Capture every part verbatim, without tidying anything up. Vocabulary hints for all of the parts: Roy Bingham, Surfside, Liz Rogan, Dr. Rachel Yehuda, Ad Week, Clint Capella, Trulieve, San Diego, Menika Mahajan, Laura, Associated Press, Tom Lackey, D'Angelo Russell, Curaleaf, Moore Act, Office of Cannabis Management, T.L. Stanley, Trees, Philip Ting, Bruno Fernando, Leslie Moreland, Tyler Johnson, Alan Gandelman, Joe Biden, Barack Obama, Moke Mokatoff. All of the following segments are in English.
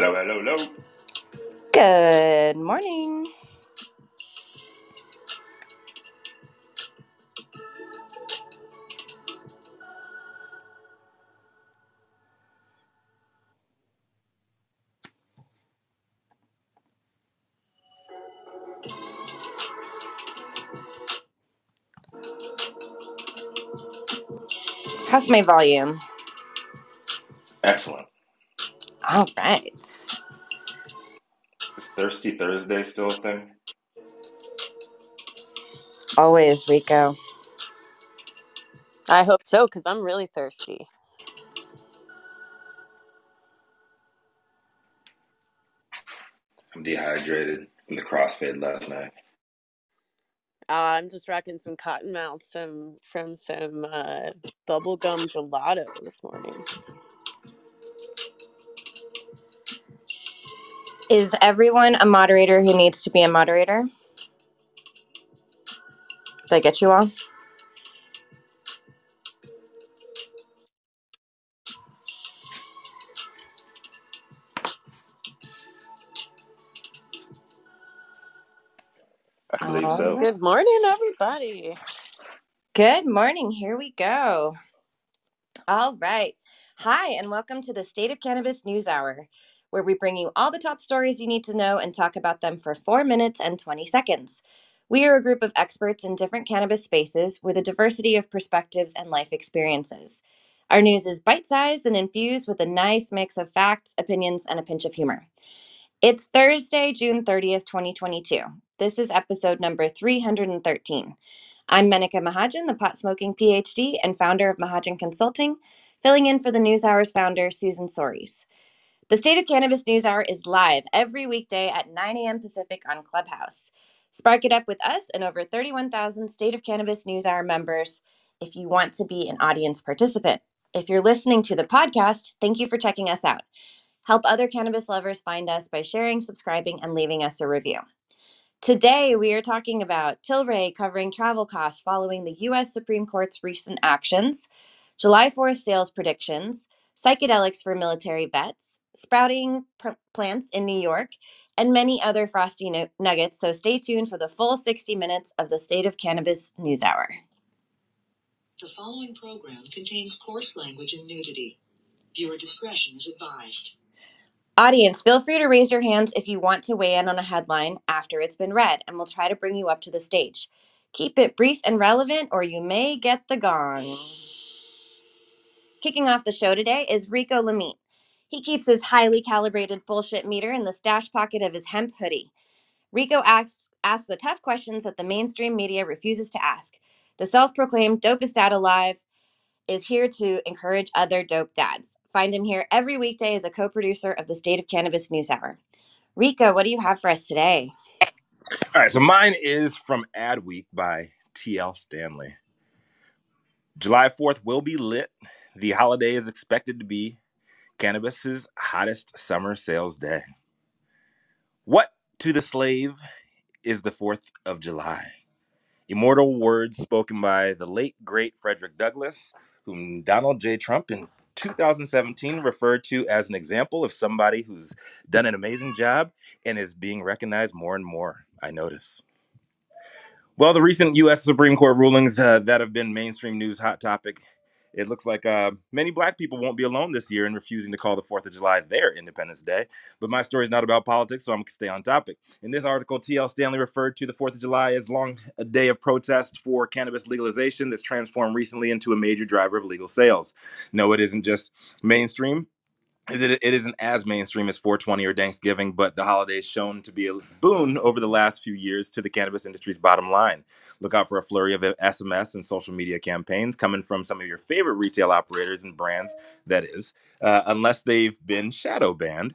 Hello, hello, hello. Good morning. How's my volume? Excellent. All right. Is Thirsty Thursday still a thing? Always, Rico. I hope so, because I'm really thirsty. I'm dehydrated from the CrossFit last night. Uh, I'm just rocking some Cottonmouths from, from some uh, bubblegum gelato this morning. Is everyone a moderator who needs to be a moderator? Did I get you all? I believe oh, so. Good morning, everybody. Good morning. Here we go. All right. Hi, and welcome to the State of Cannabis News Hour, where we bring you all the top stories you need to know and talk about them for four minutes and twenty seconds. We are a group of experts in different cannabis spaces with a diversity of perspectives and life experiences. Our news is bite-sized and infused with a nice mix of facts, opinions, and a pinch of humor. It's Thursday, June thirtieth, twenty twenty-two. This is episode number three hundred thirteen. I'm Menika Mahajan, the pot-smoking PhD and founder of Mahajan Consulting, filling in for the NewsHour's founder, Susan Soares. The State of Cannabis News Hour is live every weekday at nine a.m. Pacific on Clubhouse. Spark it up with us and over thirty-one thousand State of Cannabis News Hour members if you want to be an audience participant. If you're listening to the podcast, thank you for checking us out. Help other cannabis lovers find us by sharing, subscribing, and leaving us a review. Today, we are talking about Tilray covering travel costs following the U S Supreme Court's recent actions, July fourth sales predictions, psychedelics for military vets, sprouting pr- plants in New York, and many other frosty nu- nuggets, so stay tuned for the full sixty minutes of the State of Cannabis News Hour. The following program contains coarse language and nudity. Viewer discretion is advised. Audience, feel free to raise your hands if you want to weigh in on a headline after it's been read, and we'll try to bring you up to the stage. Keep it brief and relevant, or you may get the gong. Kicking off the show today is Rico Lemaitre. He keeps his highly calibrated bullshit meter in the stash pocket of his hemp hoodie. Rico asks, asks the tough questions that the mainstream media refuses to ask. The self-proclaimed dopest dad alive is here to encourage other dope dads. Find him here every weekday as a co-producer of the State of Cannabis News Hour. Rico, what do you have for us today? All right, so mine is from Ad Week by T L. Stanley. July fourth will be lit. The holiday is expected to be cannabis's hottest summer sales day. What to the slave is the fourth of July? Immortal words spoken by the late, great Frederick Douglass, whom Donald J. Trump in two thousand seventeen referred to as an example of somebody who's done an amazing job and is being recognized more and more, I notice. Well, the recent U S Supreme Court rulings uh, that have been mainstream news hot topic. It looks like uh, many black people won't be alone this year in refusing to call the fourth of July their Independence Day. But my story is not about politics, so I'm going to stay on topic. In this article, T L. Stanley referred to the fourth of July as long a day of protest for cannabis legalization that's transformed recently into a major driver of legal sales. No, it isn't just mainstream. It isn't as mainstream as four twenty or Thanksgiving, but the holiday is shown to be a boon over the last few years to the cannabis industry's bottom line. Look out for a flurry of S M S and social media campaigns coming from some of your favorite retail operators and brands, that is, uh, unless they've been shadow banned,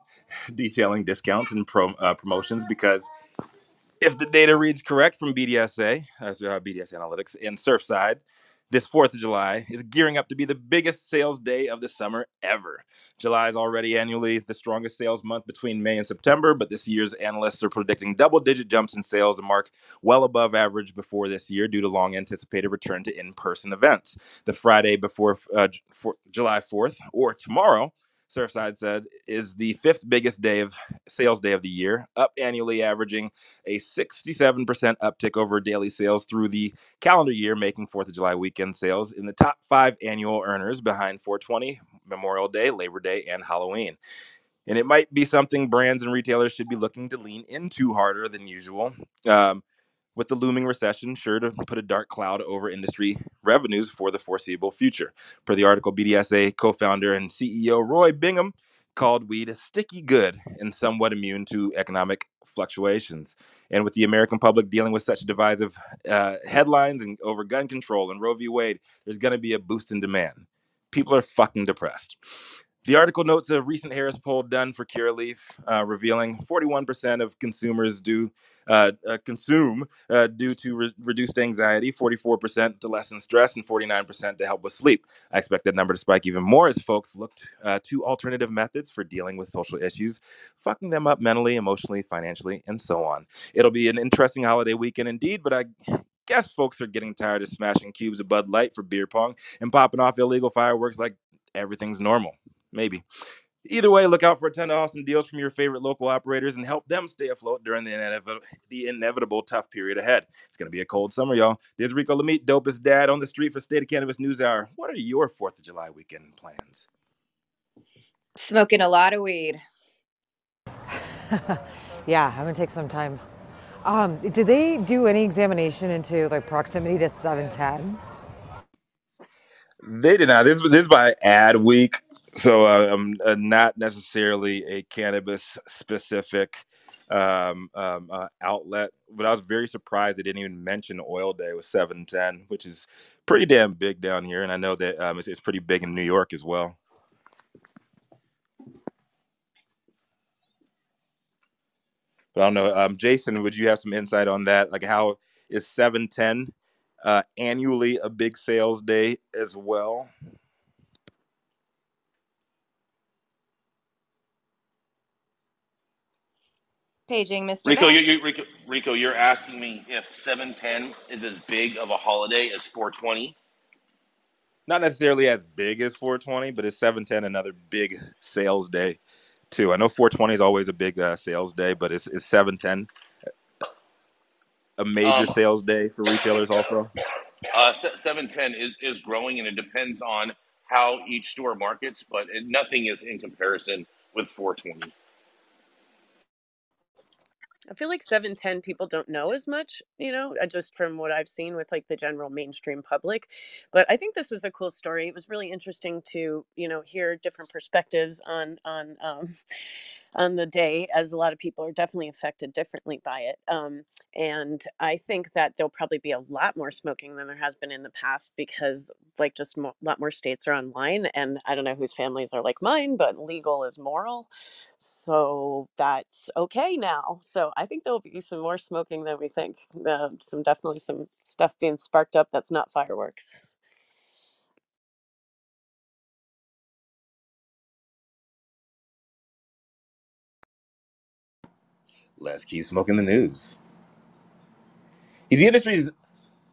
detailing discounts and pro, uh, promotions because if the data reads correct from B D S A, uh, B D S A Analytics, and Surfside, this fourth of July is gearing up to be the biggest sales day of the summer ever. July is already annually the strongest sales month between May and September, but this year's analysts are predicting double-digit jumps in sales, a mark well above average before this year due to long-anticipated return to in-person events. The Friday before uh, July fourth, or tomorrow, Surfside said, is the fifth biggest day of sales day of the year, up annually averaging a sixty-seven percent uptick over daily sales through the calendar year, making fourth of July weekend sales in the top five annual earners behind four twenty, Memorial Day, Labor Day, and Halloween. And it might be something brands and retailers should be looking to lean into harder than usual, um, with the looming recession sure to put a dark cloud over industry revenues for the foreseeable future. Per the article, B D S A co-founder and C E O Roy Bingham called weed a sticky good and somewhat immune to economic fluctuations. And with the American public dealing with such divisive uh, headlines and over gun control and Roe v. Wade, there's going to be a boost in demand. People are fucking depressed. The article notes a recent Harris poll done for Curaleaf, uh, revealing forty-one percent of consumers do uh, uh, consume uh, due to re- reduced anxiety, forty-four percent to lessen stress, and forty-nine percent to help with sleep. I expect that number to spike even more as folks looked uh, to alternative methods for dealing with social issues, fucking them up mentally, emotionally, financially, and so on. It'll be an interesting holiday weekend indeed, but I... guess folks are getting tired of smashing cubes of Bud Light for beer pong and popping off illegal fireworks like everything's normal. Maybe. Either way, look out for a ton of awesome deals from your favorite local operators and help them stay afloat during the, inev- the inevitable tough period ahead. It's going to be a cold summer, y'all. This is Rico Lemaitre, dopest dad on the street for State of Cannabis News Hour. What are your fourth of July weekend plans? Smoking a lot of weed. Yeah, I'm going to take some time. Um, did they do any examination into like proximity to seven ten? They did not. This, this is by Ad Week. So uh, I'm uh, not necessarily a cannabis specific um, um, uh, outlet, but I was very surprised they didn't even mention oil day with seven ten, which is pretty damn big down here. And I know that um, it's, it's pretty big in New York as well. But I don't know, um, Jason, would you have some insight on that? Like, how is seven ten uh, annually a big sales day as well? Paging, Mister Rico, you, you, Rico, Rico, you're asking me if seven ten is as big of a holiday as four twenty? Not necessarily as big as four twenty, but is seven ten another big sales day too? I know four twenty is always a big uh, sales day, but is is seven ten a major um, sales day for retailers also? Uh, seven ten is, is growing, and it depends on how each store markets, but it, nothing is in comparison with four twenty. I feel like seven ten people don't know as much, you know, just from what I've seen with like the general mainstream public. But I think this was a cool story. It was really interesting to, you know, hear different perspectives on on um, on the day, as a lot of people are definitely affected differently by it. Um, and I think that there'll probably be a lot more smoking than there has been in the past because like just mo- a lot more states are online. And I don't know whose families are like mine, but legal is moral. So that's okay now. So I think there'll be some more smoking than we think. Uh, some definitely some stuff being sparked up that's not fireworks. Let's keep smoking the news. He's the industry's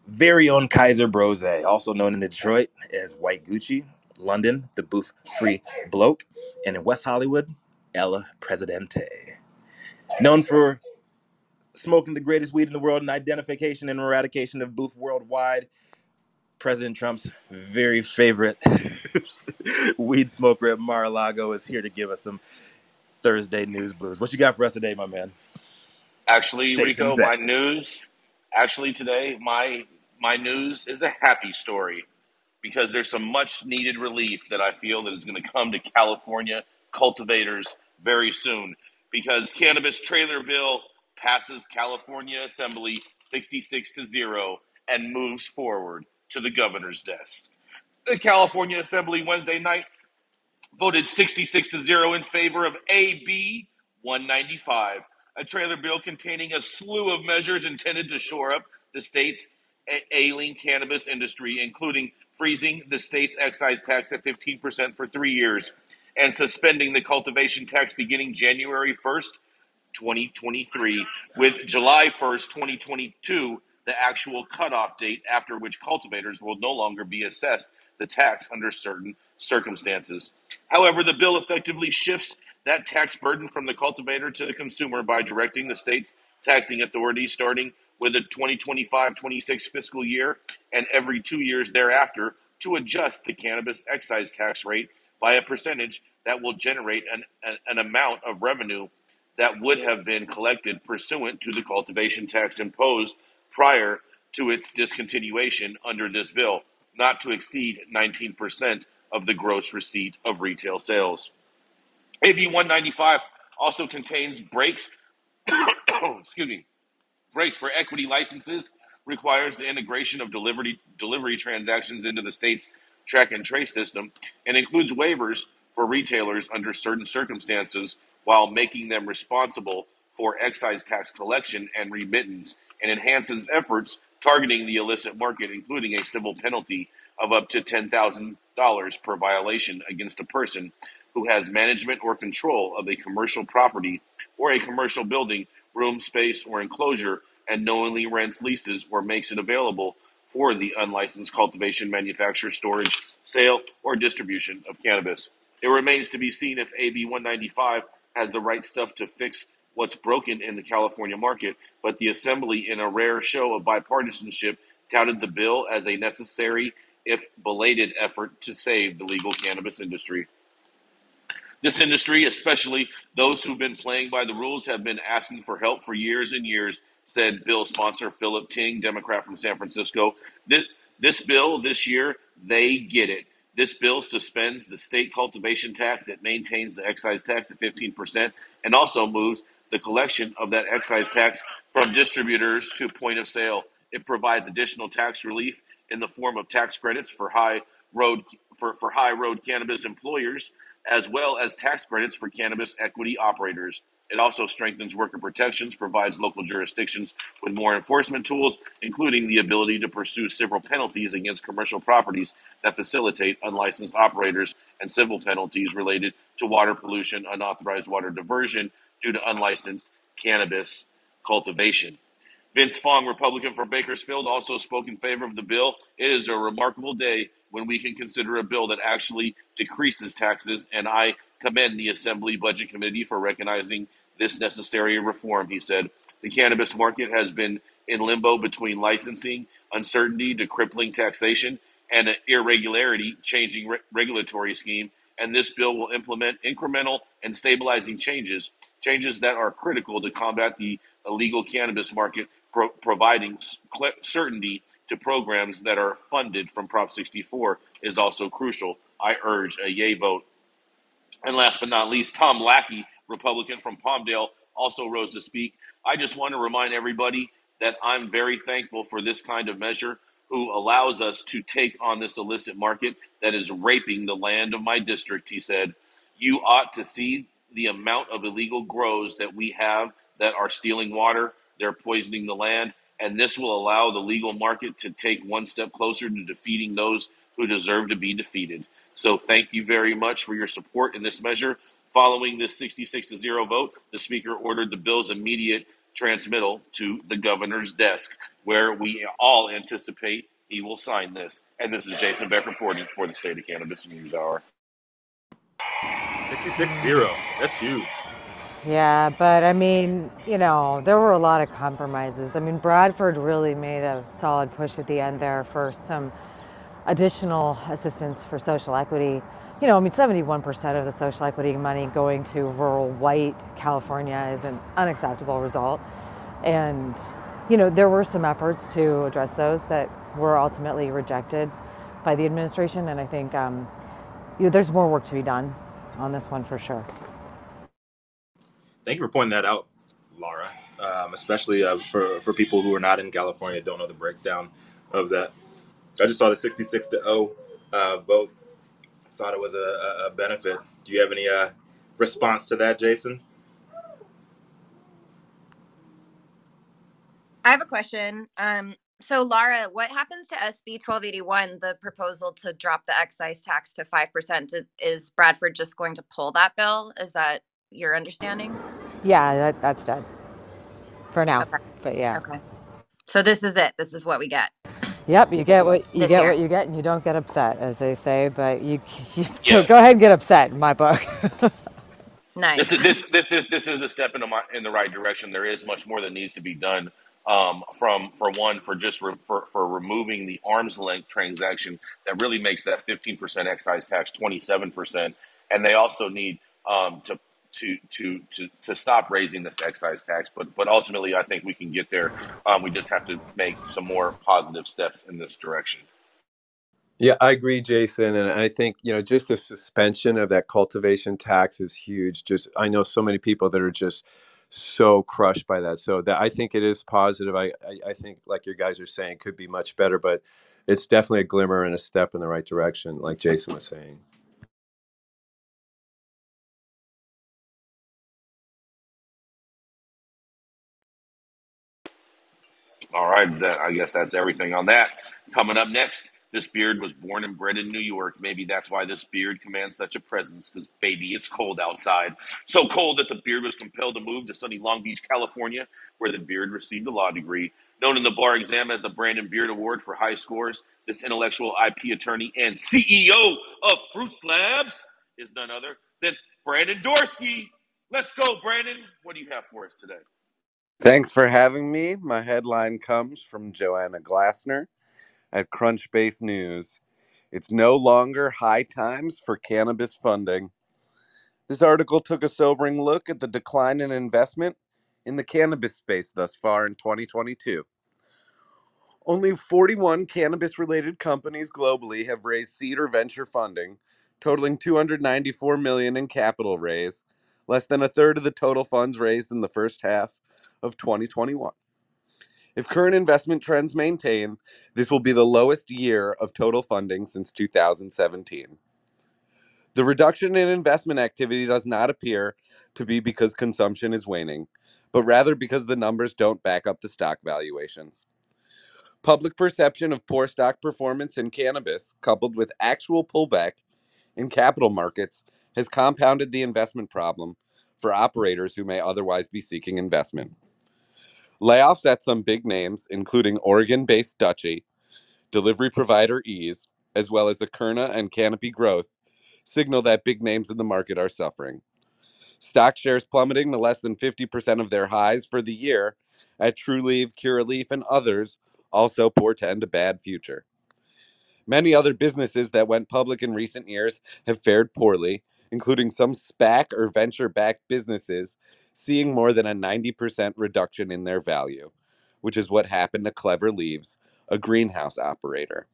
very own Kaiser Brose, also known in Detroit as White Gucci, London, the Booth Free Bloke, and in West Hollywood, El Presidente. Known for smoking the greatest weed in the world and identification and eradication of booth worldwide, President Trump's very favorite weed smoker at Mar-a-Lago is here to give us some Thursday news blues. What you got for us today, my man? Actually, Take Rico, my news, actually today, my my news is a happy story because there's some much needed relief that I feel that is going to come to California cultivators very soon because cannabis trailer bill passes California Assembly sixty-six to zero and moves forward to the governor's desk. The California Assembly Wednesday night voted sixty-six to zero in favor of A B one ninety-five, a trailer bill containing a slew of measures intended to shore up the state's ailing cannabis industry, including freezing the state's excise tax at fifteen percent for three years and suspending the cultivation tax beginning January first, twenty twenty-three, with July first, twenty twenty-two, the actual cutoff date after which cultivators will no longer be assessed the tax under certain circumstances. However, the bill effectively shifts that tax burden from the cultivator to the consumer by directing the state's taxing authority, starting with the twenty twenty-five twenty-six fiscal year and every two years thereafter, to adjust the cannabis excise tax rate by a percentage that will generate an, an, an amount of revenue that would have been collected pursuant to the cultivation tax imposed prior to its discontinuation under this bill, not to exceed nineteen percent of the gross receipt of retail sales. A B one ninety-five also contains breaks, excuse me, breaks for equity licenses, requires the integration of delivery delivery transactions into the state's track and trace system, and includes waivers for retailers under certain circumstances while making them responsible for excise tax collection and remittance, and enhances efforts targeting the illicit market, including a civil penalty of up to ten thousand dollars per violation against a person who has management or control of a commercial property or a commercial building, room, space, or enclosure, and knowingly rents, leases, or makes it available for the unlicensed cultivation, manufacture, storage, sale, or distribution of cannabis. It remains to be seen if A B one ninety-five has the right stuff to fix what's broken in the California market, but the Assembly, in a rare show of bipartisanship, touted the bill as a necessary, if belated, effort to save the legal cannabis industry. This industry, especially those who've been playing by the rules, have been asking for help for years and years, said bill sponsor Philip Ting, Democrat from San Francisco. This, this bill this year, they get it. This bill suspends the state cultivation tax. It maintains the excise tax at fifteen percent and also moves the collection of that excise tax from distributors to point of sale. It provides additional tax relief in the form of tax credits for high road for, for high road cannabis employers, as well as tax credits for cannabis equity operators. It also strengthens worker protections, provides local jurisdictions with more enforcement tools, including the ability to pursue civil penalties against commercial properties that facilitate unlicensed operators, and civil penalties related to water pollution, unauthorized water diversion due to unlicensed cannabis cultivation. Vince Fong, Republican from Bakersfield, also spoke in favor of the bill. It is a remarkable day when we can consider a bill that actually decreases taxes, and I commend the Assembly Budget Committee for recognizing this necessary reform, he said. The cannabis market has been in limbo between licensing uncertainty to crippling taxation and an irregularity changing re- regulatory scheme, and this bill will implement incremental and stabilizing changes, changes that are critical to combat the illegal cannabis market, pro- providing cl- certainty to programs that are funded from Prop sixty-four is also crucial. I urge a yay vote. And last but not least, Tom Lackey, Republican from Palmdale, also rose to speak. I just want to remind everybody that I'm very thankful for this kind of measure, who allows us to take on this illicit market that is raping the land of my district, he said. You ought to see the amount of illegal grows that we have that are stealing water, they're poisoning the land, and this will allow the legal market to take one step closer to defeating those who deserve to be defeated. So thank you very much for your support in this measure. Following this sixty-six to zero vote, the Speaker ordered the bill's immediate transmittal to the governor's desk, where we all anticipate he will sign this. And this is Jason Beck reporting for the State of Cannabis News Hour. sixty-six zero. That's huge. Yeah, but I mean, you know, there were a lot of compromises. I mean, Bradford really made a solid push at the end there for some additional assistance for social equity. You know, I mean, seventy-one percent of the social equity money going to rural white California is an unacceptable result. And, you know, there were some efforts to address those that were ultimately rejected by the administration. And I think um, you know, there's more work to be done on this one for sure. Thank you for pointing that out, Laura, um, especially uh, for, for people who are not in California, don't know the breakdown of that. I just saw the sixty-six to zero uh, vote. Thought it was a, a benefit. Do you have any uh, response to that, Jason? I have a question. Um, so, Laura, what happens to S B twelve eighty-one, the proposal to drop the excise tax to five percent? Is Bradford just going to pull that bill? Is that your understanding? Yeah, that, that's done for now. Okay. But yeah. Okay. So this is it. This is what we get. Yep, you get what you get, year. what you get, and you don't get upset, as they say. But you, you yeah. go ahead and get upset in my book. Nice. This is this, this this this is a step in the in the right direction. There is much more that needs to be done. Um, from for one, for just re, for for removing the arm's length transaction that really makes that fifteen percent excise tax twenty-seven percent, and they also need um, to. To, to to to stop raising this excise tax, but but ultimately I think we can get there. Um, we just have to make some more positive steps in this direction. Yeah, I agree, Jason, and I think you know just the suspension of that cultivation tax is huge. Just I know so many people that are just so crushed by that. So that I think it is positive. I I, I think like you guys are saying could be much better, but it's definitely a glimmer and a step in the right direction, like Jason was saying. All right, Zed, I guess that's everything on that. Coming up next, this beard was born and bred in New York. Maybe that's why this beard commands such a presence, because, baby, it's cold outside. So cold that the beard was compelled to move to sunny Long Beach, California, where the beard received a law degree. Known in the bar exam as the Brandon Beard Award for high scores, this intellectual I P attorney and C E O of Fruit Slabs is none other than Brandon Dorsky. Let's go, Brandon. What do you have for us today? Thanks for having me. My headline comes from Joanna Glassner at Crunchbase News. It's no longer high times for cannabis funding. This article took a sobering look at the decline in investment in the cannabis space thus far in twenty twenty-two. Only forty-one cannabis-related companies globally have raised seed or venture funding, totaling two hundred ninety-four million dollars in capital raise, less than a third of the total funds raised in the first half of twenty twenty-one. If current investment trends maintain, this will be the lowest year of total funding since two thousand seventeen. The reduction in investment activity does not appear to be because consumption is waning, but rather because the numbers don't back up the stock valuations. Public perception of poor stock performance in cannabis, coupled with actual pullback in capital markets, has compounded the investment problem for operators who may otherwise be seeking investment. Layoffs at some big names, including Oregon-based Dutchie, delivery provider Ease, as well as Akerna and Canopy Growth, signal that big names in the market are suffering. Stock shares plummeting to less than fifty percent of their highs for the year at Trulieve, Curaleaf, and others also portend a bad future. Many other businesses that went public in recent years have fared poorly, including some SPAC or venture-backed businesses seeing more than a ninety percent reduction in their value, which is what happened to Clever Leaves, a greenhouse operator.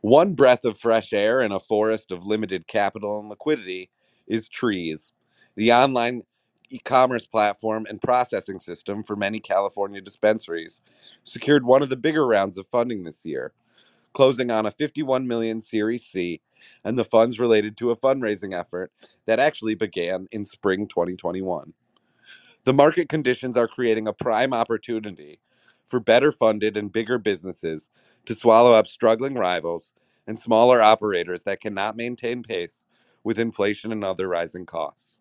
One breath of fresh air in a forest of limited capital and liquidity is Trees, the online e-commerce platform and processing system for many California dispensaries, secured one of the bigger rounds of funding this year, closing on a fifty-one million dollars Series C and the funds related to a fundraising effort that actually began in spring twenty twenty-one. The market conditions are creating a prime opportunity for better funded and bigger businesses to swallow up struggling rivals and smaller operators that cannot maintain pace with inflation and other rising costs.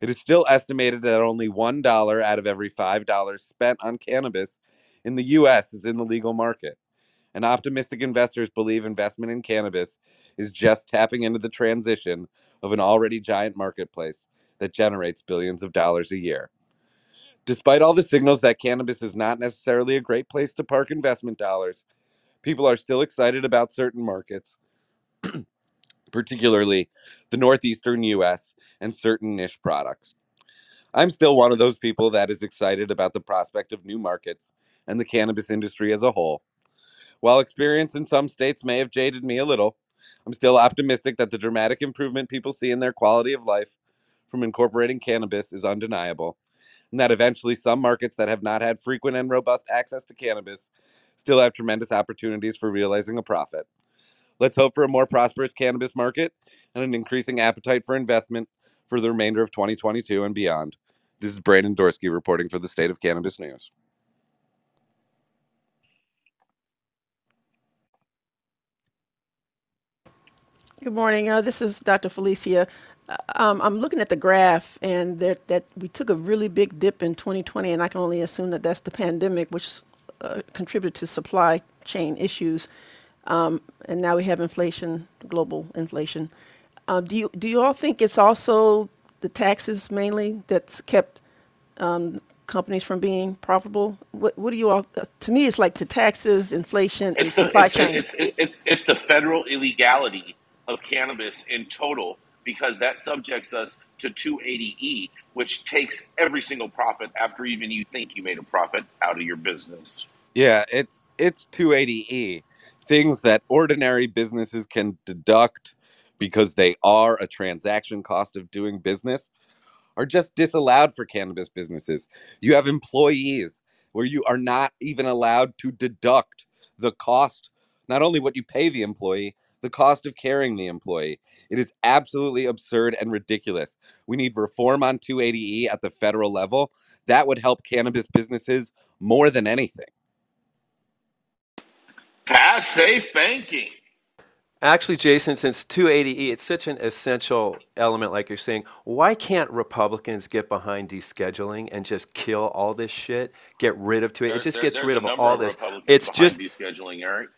It is still estimated that only one dollar out of every five dollars spent on cannabis in the U S is in the legal market, and optimistic investors believe investment in cannabis is just tapping into the transition of an already giant marketplace that generates billions of dollars a year. Despite all the signals that cannabis is not necessarily a great place to park investment dollars, people are still excited about certain markets, particularly the northeastern U S and certain niche products. I'm still one of those people that is excited about the prospect of new markets and the cannabis industry as a whole. While experience in some states may have jaded me a little, I'm still optimistic that the dramatic improvement people see in their quality of life from incorporating cannabis is undeniable, and that eventually some markets that have not had frequent and robust access to cannabis still have tremendous opportunities for realizing a profit. Let's hope for a more prosperous cannabis market and an increasing appetite for investment for the remainder of twenty twenty-two and beyond. This is Brandon Dorsky reporting for the State of Cannabis News. Good morning. Uh, this is Doctor Felicia. Um, I'm looking at the graph, and that, that we took a really big dip in twenty twenty, and I can only assume that that's the pandemic, which uh, contributed to supply chain issues, um, and now we have inflation, global inflation. Uh, do you do you all think it's also the taxes mainly that's kept um, companies from being profitable? What what do you all? Uh, to me, it's like the taxes, inflation, it's and the, supply it's chain. The, it's, it's it's the federal illegality of cannabis in total, because that subjects us to two eighty E, which takes every single profit after even you think you made a profit out of your business. Yeah, it's it's two eighty E, things that ordinary businesses can deduct because they are a transaction cost of doing business, are just disallowed for cannabis businesses. You have employees where you are not even allowed to deduct the cost, not only what you pay the employee, the cost of carrying the employee. It is absolutely absurd and ridiculous. We need reform on two eighty E at the federal level. That would help cannabis businesses more than anything. Pass safe banking. Actually, Jason, since two eighty E, it's such an essential element, like you're saying, why can't Republicans get behind descheduling and just kill all this shit, get rid of two eighty E? It just there, gets rid of all of this. It's just descheduling, Eric.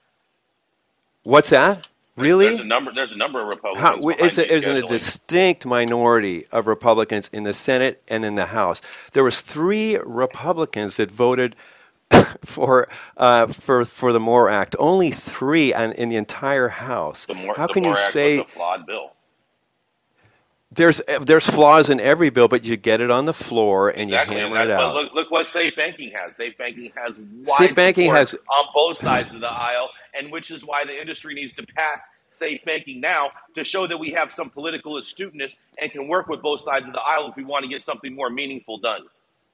What's that? Really? There's a number, there's a number of Republicans. How, it's a, it's a distinct minority of Republicans in the Senate and in the House. There was three Republicans that voted for uh, for for the Moore Act. Only three and in the entire House. The Moore, How the can Moore you Act say was a flawed bill? There's there's flaws in every bill, but you get it on the floor and exactly. you hammer and it out. Look, look what safe banking has. Safe banking has wide safe banking has on both sides of the aisle, and which is why the industry needs to pass safe banking now to show that we have some political astuteness and can work with both sides of the aisle if we want to get something more meaningful done.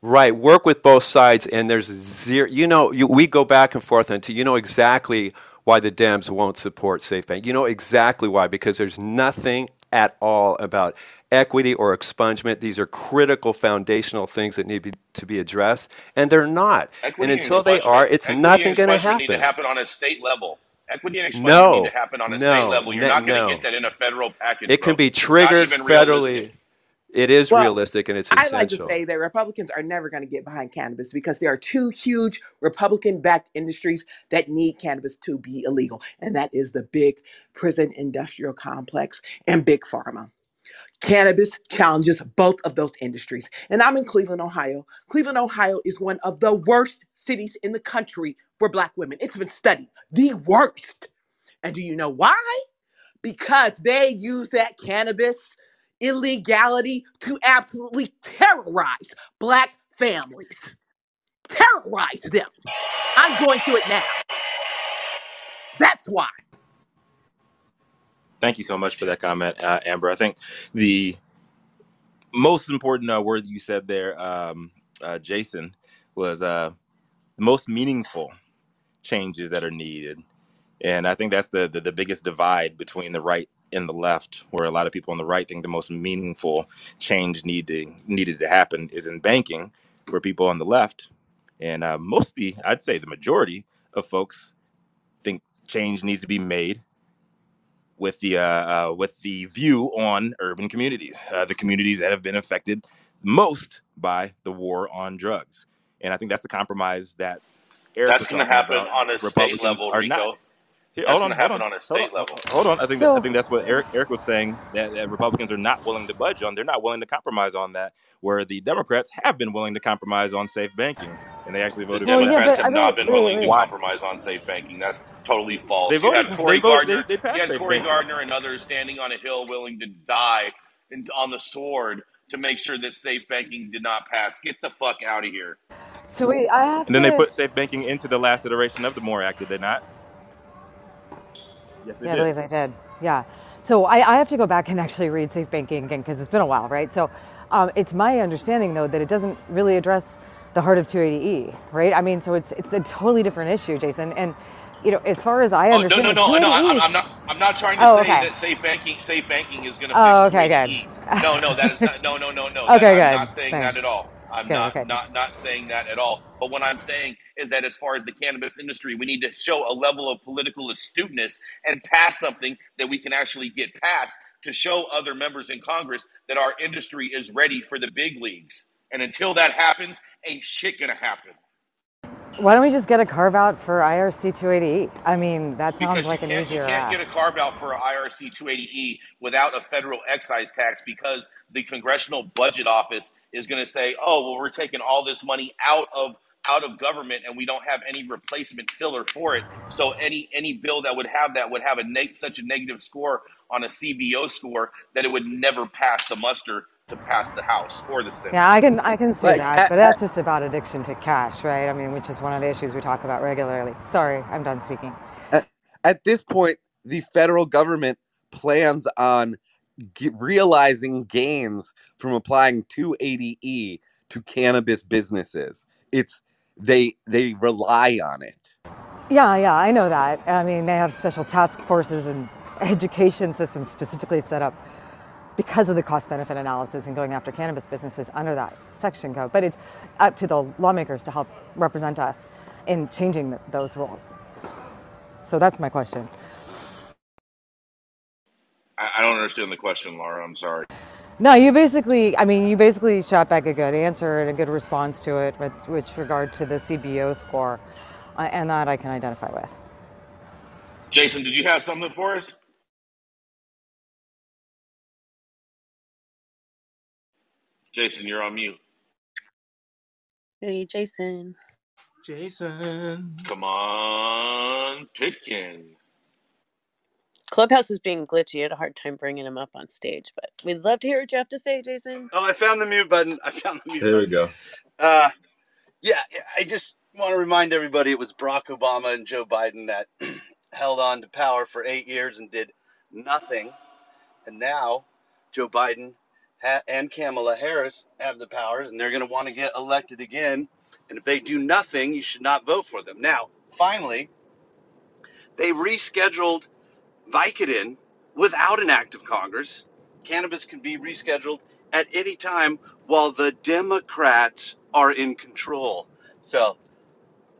Right, work with both sides, and there's zero. You know, you, we go back and forth until you know exactly why the Dems won't support safe banking. You know exactly why, because there's nothing at all about equity or expungement. These are critical foundational things that need be, to be addressed, and they're not. Equity and until and they are, it's equity nothing going to happen. Need to happen on a state level. Equity and expungement no, need to happen on a no, state level. You're no, not going to no. get that in a federal package. It bro. can be triggered federally. Realistic. It is well, realistic, and it's essential. I like to say that Republicans are never going to get behind cannabis because there are two huge Republican-backed industries that need cannabis to be illegal, and that is the big prison industrial complex and big pharma. Cannabis challenges both of those industries. And I'm in Cleveland, Ohio. Cleveland, Ohio is one of the worst cities in the country for Black women. It's been studied. The worst. And do you know why? Because they use that cannabis illegality to absolutely terrorize Black families. Terrorize them. I'm going through it now. That's why. Thank you so much for that comment, uh, Amber. I think the most important uh, word you said there, um, uh, Jason, was uh, the most meaningful changes that are needed. And I think that's the, the, the biggest divide between the right in the left, where a lot of people on the right think the most meaningful change need to, needed to happen is in banking, where people on the left and uh, mostly, I'd say the majority of folks think change needs to be made with the uh, uh, with the view on urban communities, uh, the communities that have been affected most by the war on drugs. And I think that's the compromise that Eric that's going to happen on a state level, Rico. That's hold on, hold on, on a state hold on, level. Hold on, I think so, that, I think that's what Eric Eric was saying that, that Republicans are not willing to budge on. They're not willing to compromise on that. Where the Democrats have been willing to compromise on safe banking, and they actually voted. The Democrats well, yeah, have I mean, not been wait, willing wait, to wait. compromise on safe banking. That's totally false. They voted. You had Cory Gardner, they, they you had Cory Gardner and others standing on a hill, willing to die in, on the sword to make sure that safe banking did not pass. Get the fuck out of here. So wait, I have. And to... then they put safe banking into the last iteration of the Moore Act, did they not? Yes, yeah, I believe they did. Yeah. So I, I have to go back and actually read safe banking again because it's been a while, right? So um, it's my understanding, though, that it doesn't really address the heart of two eighty E, right? I mean, so it's it's a totally different issue, Jason. And, you know, as far as I oh, understand... No, no, no, no, I'm, I'm not I'm not trying to oh, say okay. that safe banking safe banking is going to oh, fix okay, two eighty E. Good. No, no, that is not... No, no, no, no. okay, that, good. I'm not saying Thanks. that at all. I'm okay, not, okay. not not saying that at all. But what I'm saying is that as far as the cannabis industry, we need to show a level of political astuteness and pass something that we can actually get past to show other members in Congress that our industry is ready for the big leagues. And until that happens, ain't shit gonna happen. Why don't we just get a carve out for I R C two eighty E? I mean, that sounds because like an easier ask. You can't get a carve out for I R C two eighty E without a federal excise tax, because the Congressional Budget Office is going to say, oh, well, we're taking all this money out of out of government and we don't have any replacement filler for it. So any any bill that would have that would have a ne- such a negative score on a C B O score that it would never pass the muster to pass the House or the Senate. Yeah, I can I can see like, that, but that's just about addiction to cash, right? I mean, which is one of the issues we talk about regularly. Sorry, I'm done speaking. At, at this point, the federal government plans on g- realizing gains from applying two eighty E to cannabis businesses. It's they they rely on it. Yeah, yeah, I know that. I mean, they have special task forces and education systems specifically set up because of the cost-benefit analysis and going after cannabis businesses under that section code. But it's up to the lawmakers to help represent us in changing the, those rules. So that's my question. I, I don't understand the question, Laura. I'm sorry. No, you basically, I mean, you basically shot back a good answer and a good response to it with, with regard to the C B O score, uh, and that I can identify with. Jason, did you have something for us? Jason, you're on mute. Hey, Jason. Jason. Come on, Pitkin. Clubhouse is being glitchy. I had a hard time bringing him up on stage, but we'd love to hear what you have to say, Jason. Oh, I found the mute button. I found the mute there button. There we go. Uh, yeah, I just want to remind everybody it was Barack Obama and Joe Biden that held on to power for eight years and did nothing. And now Joe Biden and Kamala Harris have the powers, and they're going to want to get elected again. And if they do nothing, you should not vote for them. Now, finally, they rescheduled Vicodin without an act of Congress. Cannabis can be rescheduled at any time while the Democrats are in control. So,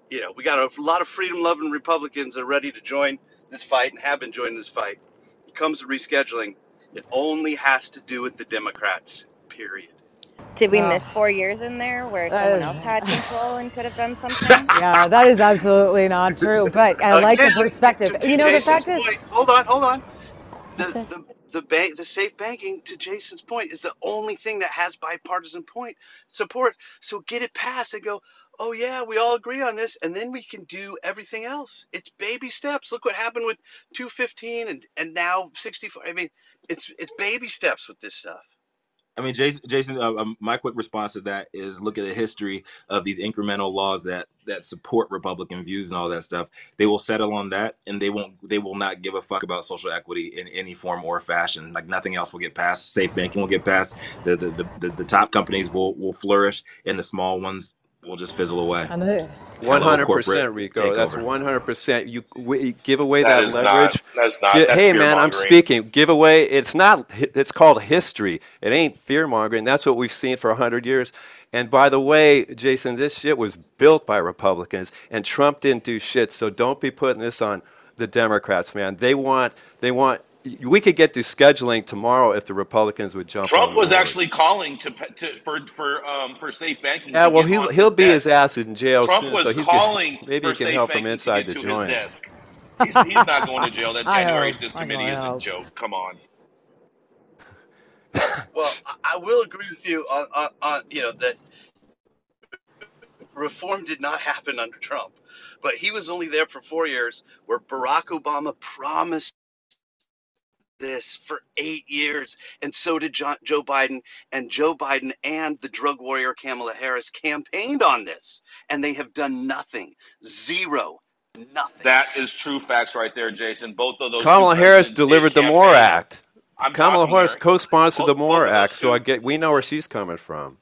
you know, we got a lot of freedom-loving Republicans that are ready to join this fight and have been joining this fight. When it comes to rescheduling, it only has to do with the Democrats, period. Did we wow. miss four years in there where someone uh, else had control and could have done something? Yeah, that is absolutely not true. But I uh, like yeah, the perspective. To, to you know, Jason's the fact point, is... Hold on, hold on. The, the, the, bank, the safe banking, to Jason's point, is the only thing that has bipartisan point support. So get it passed and go, oh, yeah, we all agree on this, and then we can do everything else. It's baby steps. Look what happened with two fifteen and, and now sixty-four. I mean, it's it's baby steps with this stuff. I mean, Jason, Jason uh, um, my quick response to that is look at the history of these incremental laws that that support Republican views and all that stuff. They will settle on that, and they won't. They will not give a fuck about social equity in any form or fashion. Like nothing else will get passed. Safe banking will get passed. The the the, the, the top companies will, will flourish, and the small ones will just fizzle away. One hundred percent, Rico. That's one hundred percent. You we, give away that, that leverage. Not, that's not, G- that's hey, man, I'm speaking. Give away. It's not. It's called history. It ain't fear mongering. That's what we've seen for a hundred years. And by the way, Jason, this shit was built by Republicans, and Trump didn't do shit. So don't be putting this on the Democrats, man. They want. They want. We could get to scheduling tomorrow if the Republicans would jump. Trump was actually calling to, to for for um, for safe banking. Yeah, well, he'll he'll be his ass in jail soon. Trump was calling. Maybe he can help from inside to join. He's, he's not going to jail. That January sixth committee is a joke. Come on. Well, I will agree with you on, on, on you know that reform did not happen under Trump, but he was only there for four years, where Barack Obama promised this for eight years, and so did John, Joe Biden, and Joe Biden and the drug warrior Kamala Harris campaigned on this, and they have done nothing. Zero. Nothing. That is true facts right there, Jason. Both of those. Kamala Harris delivered the Moore Act. I'm Kamala Harris co-sponsored both, the Moore Act, so I get we know where she's coming from.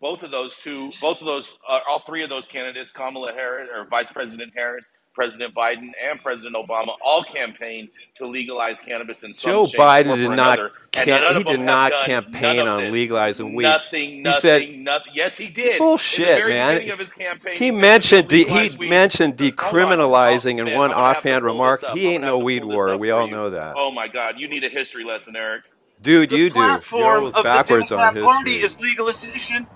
Both of those two, both of those, uh, all three of those candidates, Kamala Harris or Vice President Harris, President Biden, and President Obama all campaigned to legalize cannabis in some Joe shape Biden did not another, cam- he did not campaign on legalizing weed. Nothing, nothing, he said, nothing. Yes, he did. Bullshit, man. He, he mentioned de- he weed. mentioned decriminalizing on, in one offhand remark. He ain't no weed warrior. We all know that. Oh my God, you need a history lesson, Eric. Dude, the you do. You're backwards on history. The platform of the Democrat Party is legalization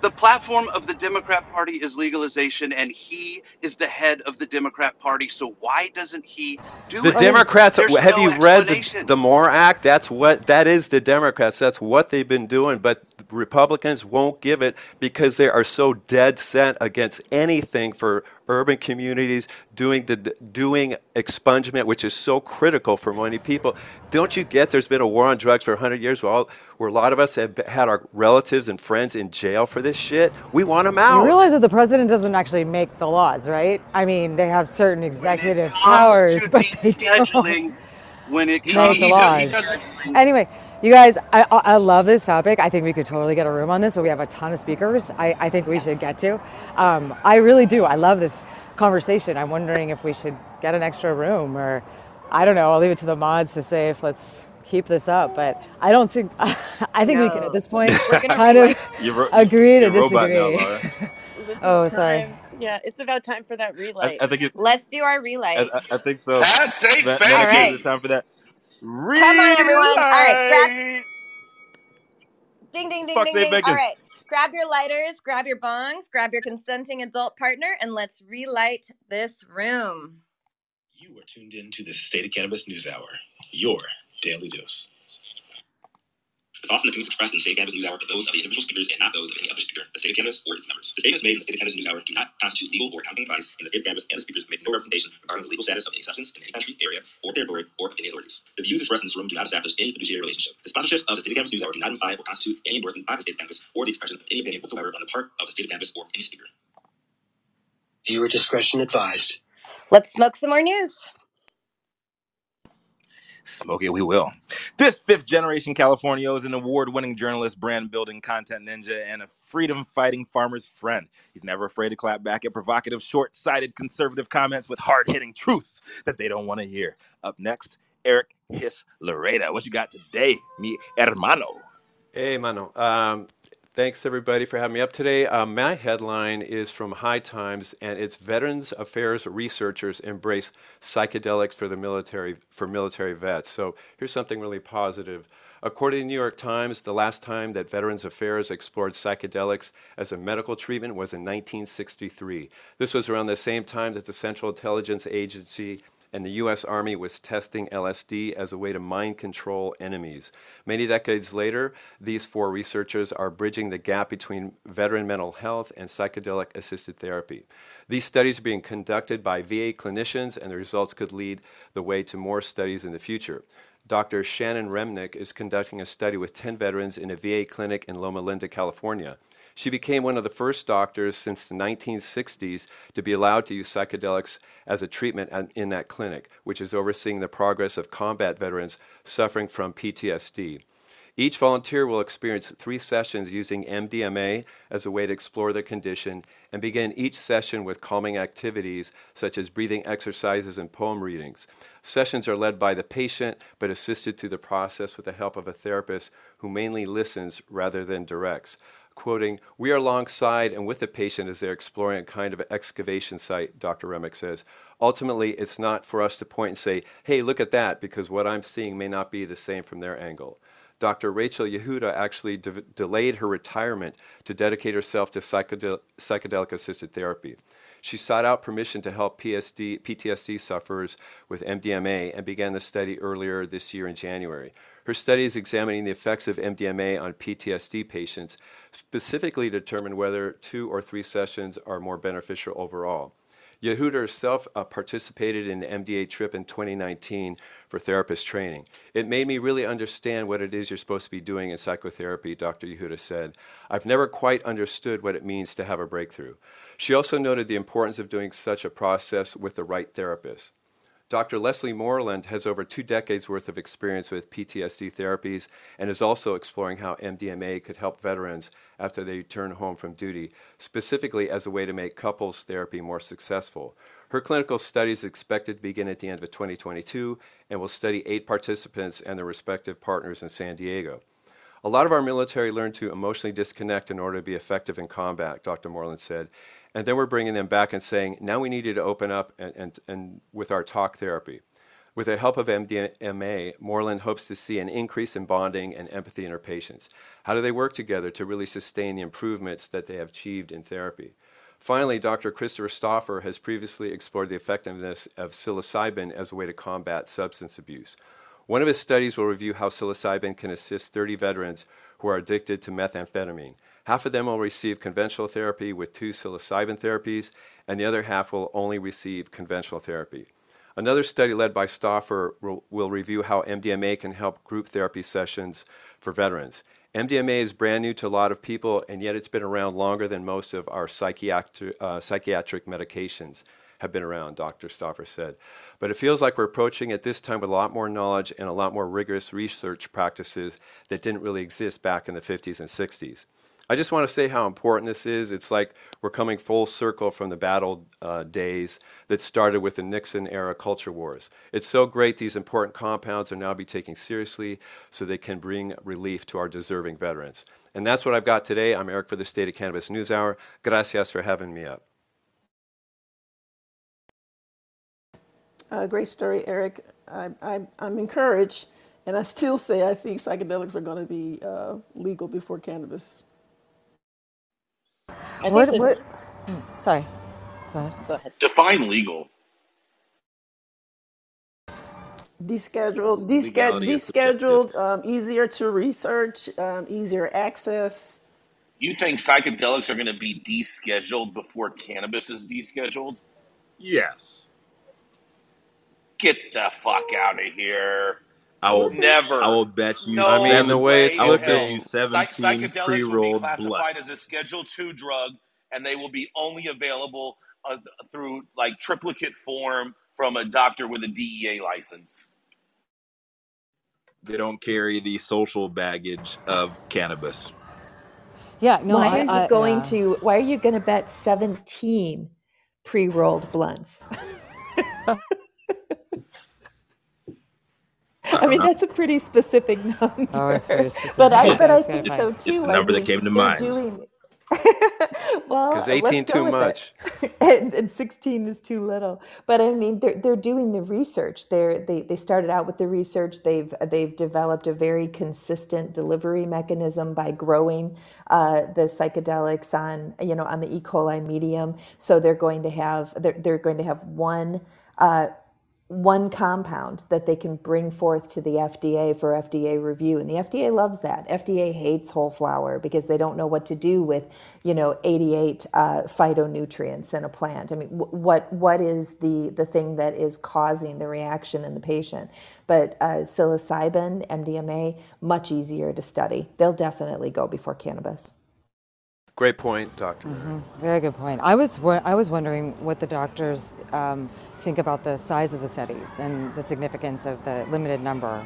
The platform of the Democrat Party is legalization, and he is the head of the Democrat Party. So why doesn't he do the it? The Democrats, There's have no you read the, the Moore Act? That's what that is the Democrats. That's what they've been doing. But Republicans won't give it because they are so dead set against anything for urban communities doing the doing expungement, which is so critical for many people. Don't you get there's been a war on drugs for one hundred years where, all, where a lot of us have had our relatives and friends in jail for this shit? We want them out. You realize that the president doesn't actually make the laws, right? I mean, they have certain executive powers, but they don't when it comes make the laws. Anyway, you guys, I, I love this topic. I think we could totally get a room on this, but we have a ton of speakers I, I think we should get to. Um, I really do. I love this conversation. I'm wondering if we should get an extra room or... I don't know. I'll leave it to the mods to say if let's keep this up, but I don't think, I think no. we can at this point kind of ro- agree to disagree. Now, oh, sorry. Time. Yeah, it's about time for that relight. I, I think it, Let's do our relight. I, I, I think so. That's safe, man. All right. It's time for that relight. Come on, everyone. All right, grab. Ding, ding, ding, Fuck ding, ding. Bacon. All right. Grab your lighters, grab your bongs, grab your consenting adult partner, and let's relight this room. You are tuned in to the State of Cannabis News Hour, your daily dose. The thoughts and opinions expressed in the State of Cannabis News Hour are those of the individual speakers and not those of any other speaker, the State of Cannabis, or its members. The statements made in the State of Cannabis News Hour do not constitute legal or accounting advice, and the State of Cannabis and the speakers make no representation regarding the legal status of any substance in any country, area, or territory, or of any authorities. The views expressed in this room do not establish any fiduciary relationship. The sponsorships of the State of Cannabis News Hour do not imply or constitute any endorsement by the State of Cannabis or the expression of any opinion whatsoever on the part of the State of Cannabis or any speaker. Viewer discretion advised. Let's smoke some more news. Smoke it, we will. This fifth-generation Californio is an award-winning journalist, brand-building content ninja, and a freedom-fighting farmer's friend. He's never afraid to clap back at provocative, short-sighted, conservative comments with hard-hitting truths that they don't want to hear. Up next, Eric Hiss Laredo. What you got today, mi hermano? Hey, mano. Um, thanks, everybody, for having me up today. Uh, my headline is from High Times, and it's Veterans Affairs Researchers Embrace Psychedelics for the Military for Military Vets. So here's something really positive. According to the New York Times, the last time that Veterans Affairs explored psychedelics as a medical treatment was in nineteen sixty-three. This was around the same time that the Central Intelligence Agency and the U S Army was testing L S D as a way to mind control enemies. Many decades later, these four researchers are bridging the gap between veteran mental health and psychedelic-assisted therapy. These studies are being conducted by V A clinicians, and the results could lead the way to more studies in the future. Doctor Shannon Remnick is conducting a study with ten veterans in a V A clinic in Loma Linda, California. She became one of the first doctors since the nineteen sixties to be allowed to use psychedelics as a treatment in that clinic, which is overseeing the progress of combat veterans suffering from P T S D. Each volunteer will experience three sessions using M D M A as a way to explore their condition and begin each session with calming activities such as breathing exercises and poem readings. Sessions are led by the patient but assisted through the process with the help of a therapist who mainly listens rather than directs. Quoting, "We are alongside and with the patient as they're exploring a kind of excavation site," Doctor Remick says. "Ultimately, it's not for us to point and say, hey, look at that, because what I'm seeing may not be the same from their angle." Doctor Rachel Yehuda actually de- delayed her retirement to dedicate herself to psychedel- psychedelic-assisted therapy. She sought out permission to help P S D, P T S D sufferers with M D M A and began the study earlier this year in January. Her study is examining the effects of M D M A on P T S D patients, specifically to determine whether two or three sessions are more beneficial overall. Yehuda herself uh, participated in an M D M A trip in twenty nineteen for therapist training. "It made me really understand what it is you're supposed to be doing in psychotherapy," Doctor Yehuda said. "I've never quite understood what it means to have a breakthrough." She also noted the importance of doing such a process with the right therapist. Doctor Leslie Moreland has over two decades worth of experience with P T S D therapies and is also exploring how M D M A could help veterans after they return home from duty, specifically as a way to make couples therapy more successful. Her clinical study is expected to begin at the end of twenty twenty-two and will study eight participants and their respective partners in San Diego. "A lot of our military learn to emotionally disconnect in order to be effective in combat," Doctor Moreland said. "And then we're bringing them back and saying, now we need you to open up and, and, and with our talk therapy." With the help of M D M A, Moreland hopes to see an increase in bonding and empathy in her patients. How do they work together to really sustain the improvements that they have achieved in therapy? Finally, Doctor Christopher Stauffer has previously explored the effectiveness of psilocybin as a way to combat substance abuse. One of his studies will review how psilocybin can assist thirty veterans who are addicted to methamphetamine. Half of them will receive conventional therapy with two psilocybin therapies, and the other half will only receive conventional therapy. Another study led by Stauffer will review how M D M A can help group therapy sessions for veterans. M D M A is brand new to a lot of people, and yet it's been around longer than most of our psychiatri- uh, psychiatric medications have been around, Doctor Stauffer said. But it feels like we're approaching it this time with a lot more knowledge and a lot more rigorous research practices that didn't really exist back in the fifties and sixties. I just want to say how important this is. It's like we're coming full circle from the battle uh, days that started with the Nixon-era culture wars. It's so great these important compounds are now being taken seriously so they can bring relief to our deserving veterans. And that's what I've got today. I'm Eric for the State of Cannabis News Hour. Gracias for having me up. Uh, great story, Eric. I, I, I'm encouraged, and I still say I think psychedelics are going to be uh, legal before cannabis. I what, think what, is, mm, sorry, go ahead. go ahead. Define legal. Descheduled, desca- descheduled, um, easier to research, um, easier access. You think psychedelics are going to be descheduled before cannabis is descheduled? Yes. Get the fuck out of here. I will never. I will bet you. No, I mean, the way it's looking, seventeen pre-rolled blood. Psychedelics will be classified as a Schedule two drug, and they will be only available uh, through like triplicate form from a doctor with a D E A license. They don't carry the social baggage of cannabis. Yeah. No. Why I, are I, you going uh, to? Why are you going to bet seventeen pre-rolled blunts? I, I mean, know. That's a pretty specific number. Oh, it's pretty specific. But I, but I think so too. It's the number I mean, that came to mind. Doing... well, because eighteen is too much, and, and sixteen is too little. But I mean, they're they're doing the research. They're they they started out with the research. They've they've developed a very consistent delivery mechanism by growing uh, the psychedelics on you know on the E. coli medium. So they're going to have they're they're going to have one. Uh, one compound that they can bring forth to the F D A for F D A review. And the F D A loves that. F D A hates whole flower because they don't know what to do with, you know, eighty-eight uh, phytonutrients in a plant. I mean, w- what what is the, the thing that is causing the reaction in the patient? But uh, psilocybin, M D M A, much easier to study. They'll definitely go before cannabis. Great point, Doctor. Mm-hmm. Very good point. I was I was wondering what the doctors um, think about the size of the studies and the significance of the limited number.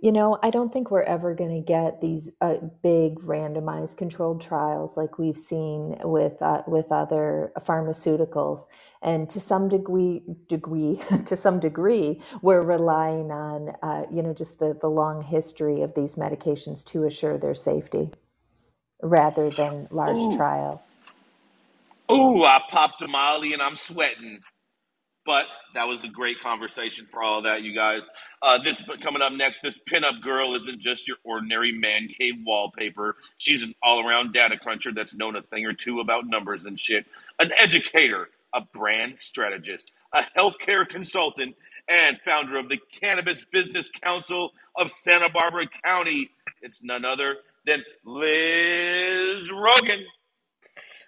You know, I don't think we're ever going to get these uh, big randomized controlled trials like we've seen with uh, with other pharmaceuticals. And to some degree, degree to some degree, we're relying on uh, you know just the, the long history of these medications to assure their safety, rather than large Ooh. trials. Ooh, I popped a Molly and I'm sweating. But that was a great conversation for all of that, you guys. Uh, this coming up next, this pinup girl isn't just your ordinary man cave wallpaper. She's an all-around data cruncher that's known a thing or two about numbers and shit. An educator, a brand strategist, a healthcare consultant, and founder of the Cannabis Business Council of Santa Barbara County. It's none other than Liz Rogan.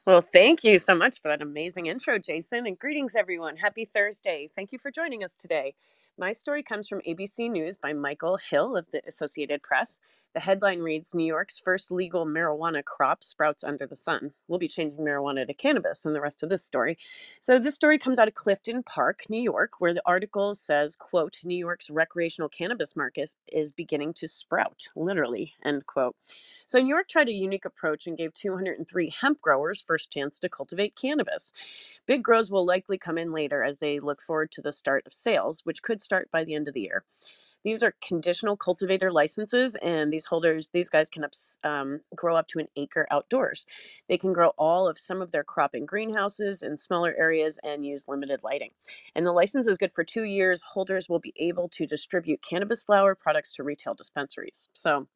Well, thank you so much for that amazing intro, Jason, and greetings, everyone. Happy Thursday. Thank you for joining us today. My story comes from A B C News by Michael Hill of the Associated Press. The headline reads, New York's first legal marijuana crop sprouts under the sun. We'll be changing marijuana to cannabis in the rest of this story. So this story comes out of Clifton Park, New York, where the article says, quote, New York's recreational cannabis market is beginning to sprout, literally, end quote. So New York tried a unique approach and gave two hundred three hemp growers first chance to cultivate cannabis. Big grows will likely come in later as they look forward to the start of sales, which could start by the end of the year. These are conditional cultivator licenses, and these holders, these guys can ups, um, grow up to an acre outdoors. They can grow all of some of their crop in greenhouses in smaller areas and use limited lighting. And the license is good for two years. Holders will be able to distribute cannabis flower products to retail dispensaries. So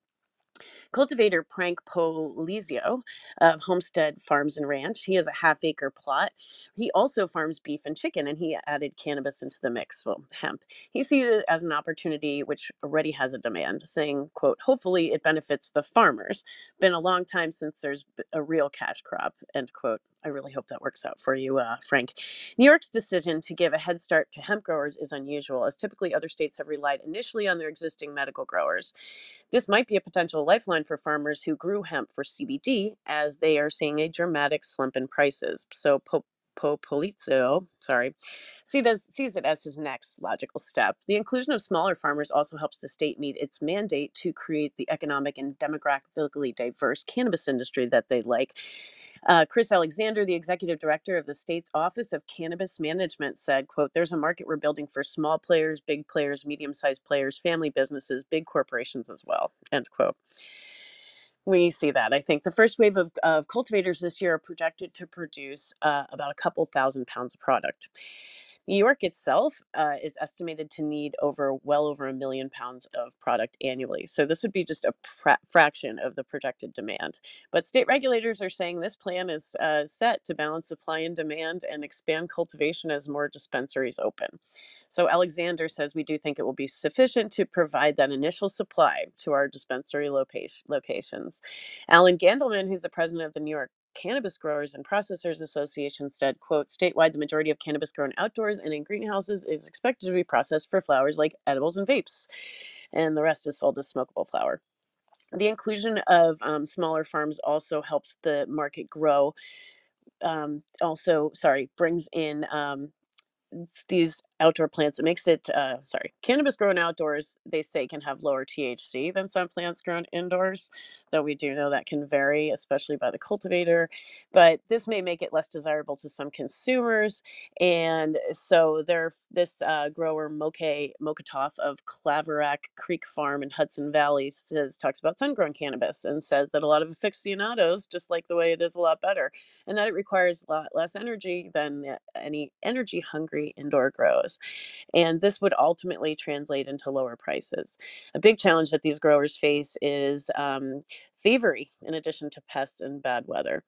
cultivator Prank Polizio of Homestead Farms and Ranch, he has a half acre plot. He also farms beef and chicken, and he added cannabis into the mix, well, hemp. He sees it as an opportunity which already has a demand, saying, quote, hopefully it benefits the farmers. Been a long time since there's a real cash crop, end quote. I really hope that works out for you, uh, Frank. New York's decision to give a head start to hemp growers is unusual, as typically other states have relied initially on their existing medical growers. This might be a potential lifeline for farmers who grew hemp for C B D, as they are seeing a dramatic slump in prices. So Pope Polizio, sorry, see does, sees it as his next logical step. The inclusion of smaller farmers also helps the state meet its mandate to create the economic and demographically diverse cannabis industry that they like. Uh, Chris Alexander, the executive director of the state's Office of Cannabis Management, said, quote, there's a market we're building for small players, big players, medium-sized players, family businesses, big corporations as well, end quote. We see that. I think the first wave of, of cultivators this year are projected to produce uh, about a couple thousand pounds of product. New York itself uh, is estimated to need over well over a million pounds of product annually. So this would be just a pra- fraction of the projected demand. But state regulators are saying this plan is uh, set to balance supply and demand and expand cultivation as more dispensaries open. So Alexander says we do think it will be sufficient to provide that initial supply to our dispensary loca- locations. Alan Gandelman, who's the president of the New York Cannabis Growers and Processors Association, said, quote, statewide, the majority of cannabis grown outdoors and in greenhouses is expected to be processed for flowers like edibles and vapes, and the rest is sold as smokable flower. The inclusion of um, smaller farms also helps the market grow, um, also, sorry, brings in um, these outdoor plants. It makes it, uh, sorry, cannabis grown outdoors, they say, can have lower T H C than some plants grown indoors, though we do know that can vary, especially by the cultivator. But this may make it less desirable to some consumers. And so there, this uh, grower, Moke Mokatoff of Claverack Creek Farm in Hudson Valley, says, talks about sun-grown cannabis and says that a lot of aficionados just like the way it is a lot better, and that it requires a lot less energy than any energy-hungry indoor grows. And this would ultimately translate into lower prices. A big challenge that these growers face is um, thievery, in addition to pests and bad weather.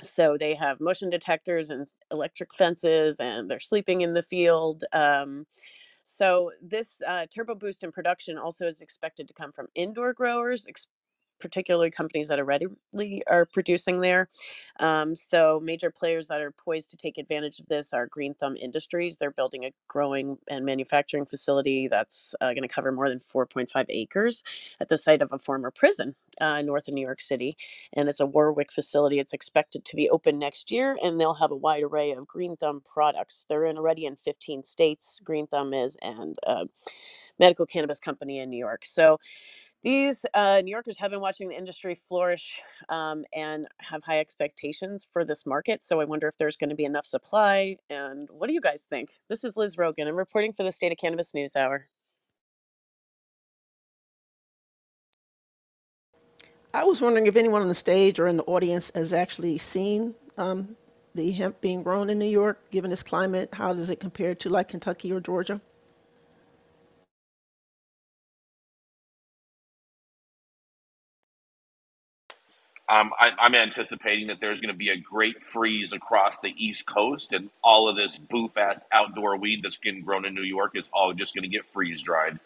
So they have motion detectors and electric fences, and they're sleeping in the field. Um, so this uh, turbo boost in production also is expected to come from indoor growers, ex- particularly companies that already are producing there. Um, so major players that are poised to take advantage of this are Green Thumb Industries. They're building a growing and manufacturing facility that's uh, going to cover more than four point five acres at the site of a former prison uh, north of New York City. And it's a Warwick facility. It's expected to be open next year, and they'll have a wide array of Green Thumb products. They're in already in fifteen states, Green Thumb is, and a medical cannabis company in New York. So These uh, New Yorkers have been watching the industry flourish um, and have high expectations for this market. So I wonder if there's going to be enough supply. And what do you guys think? This is Liz Rogan. I'm reporting for the State of Cannabis News Hour. I was wondering if anyone on the stage or in the audience has actually seen um, the hemp being grown in New York, given its climate. How does it compare to like Kentucky or Georgia? Um, I, I'm anticipating that there's going to be a great freeze across the East Coast, and all of this boof-ass outdoor weed that's getting grown in New York is all just going to get freeze-dried.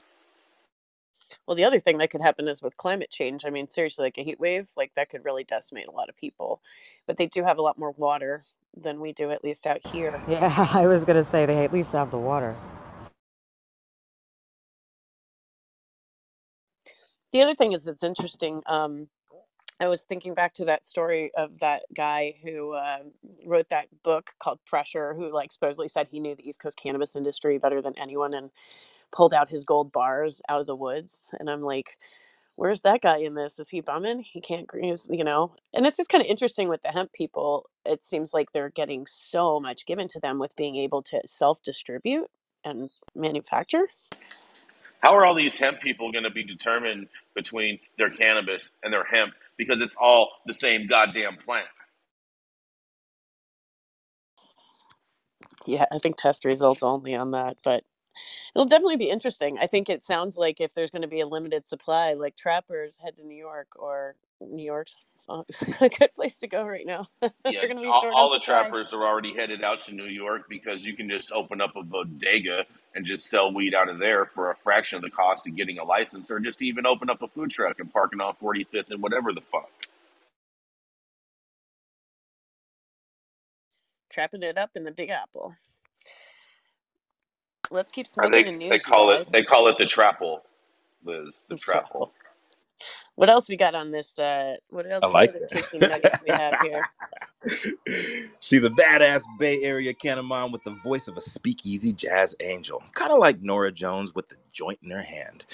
Well, the other thing that could happen is with climate change. I mean, seriously, like a heat wave, like that could really decimate a lot of people. But they do have a lot more water than we do, at least out here. Yeah, I was going to say they at least have the water. The other thing is it's interesting. Um, I was thinking back to that story of that guy who uh, wrote that book called Pressure, who like supposedly said he knew the East Coast cannabis industry better than anyone and pulled out his gold bars out of the woods. And I'm like, where's that guy in this? Is he bumming? He can't, you know. And it's just kind of interesting with the hemp people. It seems like they're getting so much given to them with being able to self-distribute and manufacture. How are all these hemp people going to be determined between their cannabis and their hemp? Because it's all the same goddamn plant. Yeah, I think test results only on that, but it'll definitely be interesting. I think it sounds like if there's going to be a limited supply, like trappers head to New York, or New York's a good place to go right now. Yeah, They're going to be all, short all the supply. Trappers are already headed out to New York because you can just open up a bodega and just sell weed out of there for a fraction of the cost of getting a license, or just even open up a food truck and parking on forty-fifth and whatever the fuck. Trapping it up in the Big Apple. Let's keep smoking the news. They call guys. it. They call it the trapple, Liz. The trapple. What else we got on this? Uh, what else? I like what that. Chicken nuggets we have here. She's a badass Bay Area Catamon with the voice of a speakeasy jazz angel, kind of like Nora Jones with the joint in her hand.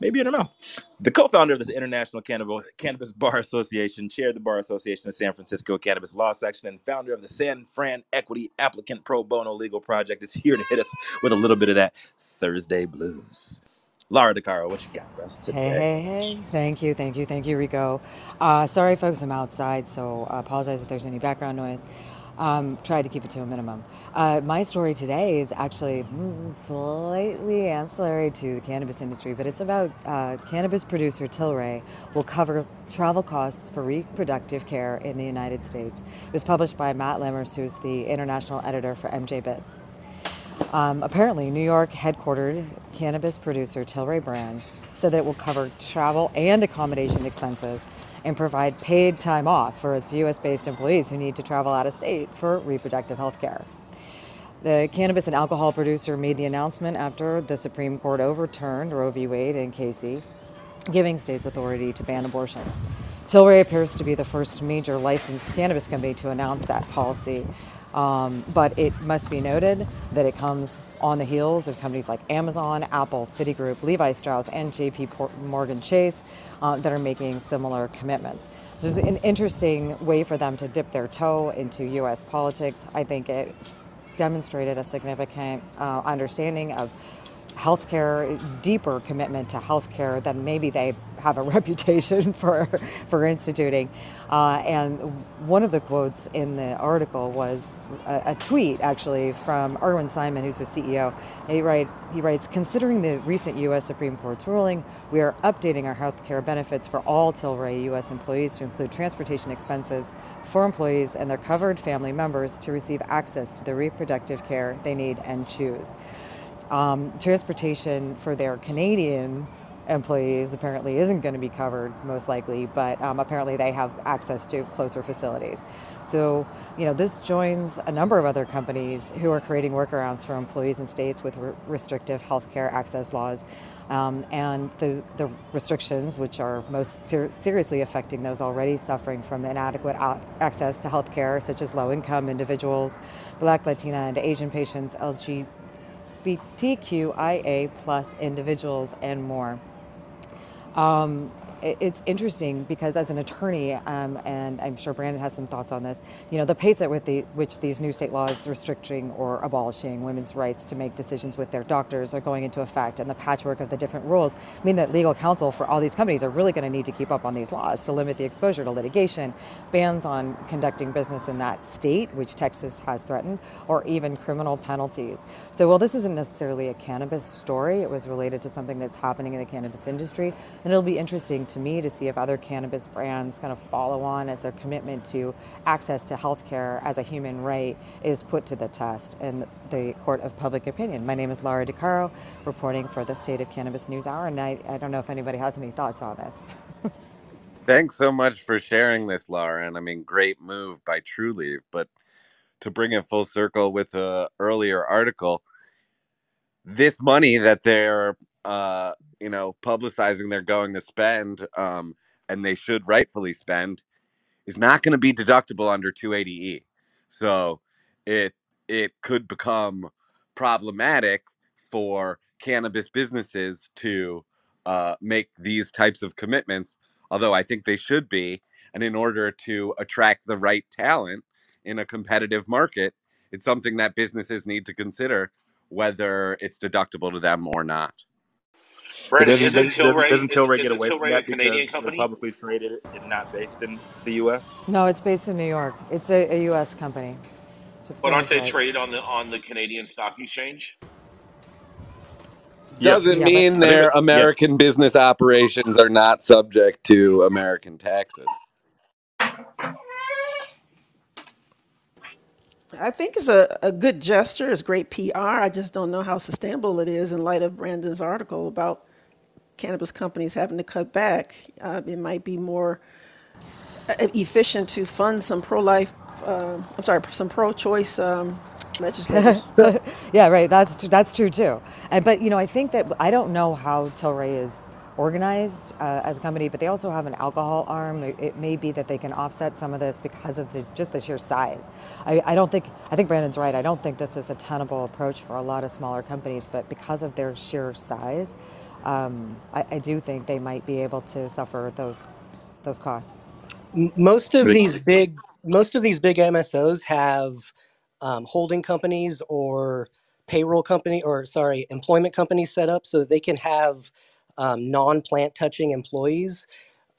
Maybe in her mouth. The co-founder of the International Cannabis Bar Association, chair of the Bar Association of San Francisco Cannabis Law Section, and founder of the San Fran Equity Applicant Pro Bono Legal Project is here to hit us with a little bit of that Thursday blues. Laura DeCaro, what you got for us today? Hey, hey, hey. Thank you, thank you, thank you, Rico. Uh, sorry, folks, I'm outside, so I apologize if there's any background noise. Um, tried to keep it to a minimum. Uh, my story today is actually mm, slightly ancillary to the cannabis industry, but it's about uh, cannabis producer Tilray will cover travel costs for reproductive care in the United States. It was published by Matt Lemmers, who's the international editor for M J Biz. Um, apparently, New York headquartered cannabis producer Tilray Brands said that it will cover travel and accommodation expenses and provide paid time off for its U S based employees who need to travel out of state for reproductive health care. The cannabis and alcohol producer made the announcement after the Supreme Court overturned Roe v. Wade and Casey, giving states authority to ban abortions. Tilray appears to be the first major licensed cannabis company to announce that policy, um, but it must be noted that it comes on the heels of companies like Amazon, Apple, Citigroup, Levi Strauss, and J P Morgan Chase uh, that are making similar commitments. There's an interesting way for them to dip their toe into U S politics. I think it demonstrated a significant uh, understanding of healthcare, deeper commitment to healthcare than maybe they have a reputation for for instituting. Uh, and one of the quotes in the article was a, a tweet actually from Irwin Simon, who's the C E O. He, write, he writes, considering the recent U S Supreme Court's ruling, we are updating our healthcare benefits for all Tilray U S employees to include transportation expenses for employees and their covered family members to receive access to the reproductive care they need and choose. Um, transportation for their Canadian employees apparently isn't going to be covered, most likely, but um, apparently they have access to closer facilities. So, you know, this joins a number of other companies who are creating workarounds for employees in states with re- restrictive healthcare access laws, um, and the, the restrictions, which are most ter- seriously affecting those already suffering from inadequate a- access to healthcare, such as low-income individuals, Black, Latina, and Asian patients, L G B T Q I A plus individuals and more. Um, it, it's interesting because as an attorney, um, and I'm sure Brandon has some thoughts on this, you know, the pace at with the, which these new state laws restricting or abolishing women's rights to make decisions with their doctors are going into effect, and the patchwork of the different rules mean that legal counsel for all these companies are really going to need to keep up on these laws to limit the exposure to litigation, bans on conducting business in that state, which Texas has threatened, or even criminal penalties. So while this isn't necessarily a cannabis story, it was related to something that's happening in the cannabis industry, and it'll be interesting to me to see if other cannabis brands kind of follow on as their commitment to access to healthcare as a human right is put to the test in the court of public opinion. My name is Laura DeCaro, reporting for the State of Cannabis News Hour, and I, I don't know if anybody has any thoughts on this. Thanks so much for sharing this, Laura, and I mean, great move by Trulieve, but to bring it full circle with an earlier article, this money that they're Uh, you know, publicizing they're going to spend, um, and they should rightfully spend, is not going to be deductible under two eighty E. So it it could become problematic for cannabis businesses to uh, make these types of commitments, although I think they should be. And in order to attract the right talent in a competitive market, it's something that businesses need to consider whether it's deductible to them or not. Brandon, doesn't, doesn't, Tilray, doesn't Tilray get away Tilray from that because they're publicly traded and not based in the U S? No, it's based in New York. It's a, a U S company. But aren't they traded on the on the Canadian Stock Exchange? Doesn't yeah, mean but, their but, American yeah. business operations are not subject to American taxes. I think it's a, a good gesture. It's great P R. I just don't know how sustainable it is in light of Brandon's article about cannabis companies having to cut back. Uh, it might be more efficient to fund some pro-life, uh, I'm sorry, some pro-choice um, legislators. Yeah, right. That's tr- that's true too. And, but you know, I think that I don't know how Tilray is organized uh, as a company, but they also have an alcohol arm. It, it may be that they can offset some of this because of the, just the sheer size. I, I don't think, I think Brandon's right. I don't think this is a tenable approach for a lot of smaller companies, but because of their sheer size, um, I, I do think they might be able to suffer those those costs. Most of these big, most of these big M S Os have um, holding companies or payroll company, or sorry, employment companies set up so that they can have Um, non-plant touching employees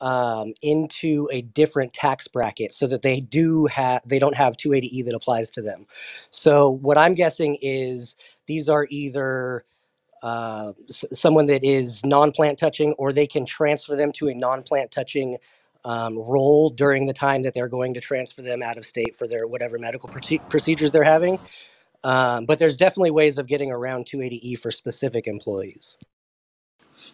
um, into a different tax bracket so that they do have they don't have two eighty E that applies to them. So what I'm guessing is these are either uh, s- someone that is non-plant touching, or they can transfer them to a non-plant touching um, role during the time that they're going to transfer them out of state for their whatever medical proce- procedures they're having. Um, but there's definitely ways of getting around two eighty E for specific employees.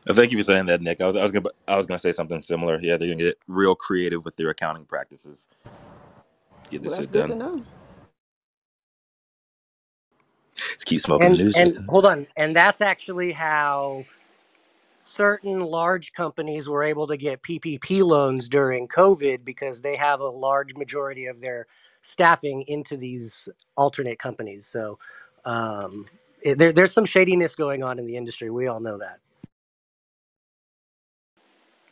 Thank you for saying that, Nick. I was I was gonna I was gonna say something similar. Yeah, they're gonna get real creative with their accounting practices. Get this well, that's shit good done. To know. Let's keep smoking and, news. And hold on, and that's actually how certain large companies were able to get P P P loans during COVID, because they have a large majority of their staffing into these alternate companies. So um, it, there, there's some shadiness going on in the industry. We all know that.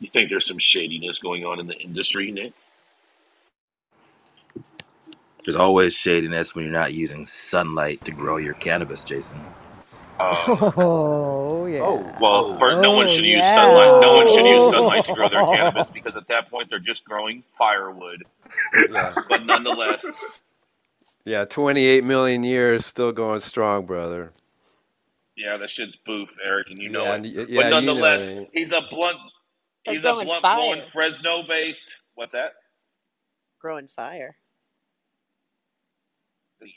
You think there's some shadiness going on in the industry, Nick? There's always shadiness when you're not using sunlight to grow your cannabis, Jason. Uh, oh, yeah. Oh, well, for, no oh, one should yeah. use sunlight. No one should use sunlight to grow their cannabis, because at that point, they're just growing firewood. Yeah. But nonetheless. Yeah, twenty-eight million years still going strong, brother. Yeah, that shit's boof, Eric, and you know yeah, it. Yeah, but nonetheless, you know it. he's a blunt... He's a blunt blowing Fresno based. What's that? Growing fire.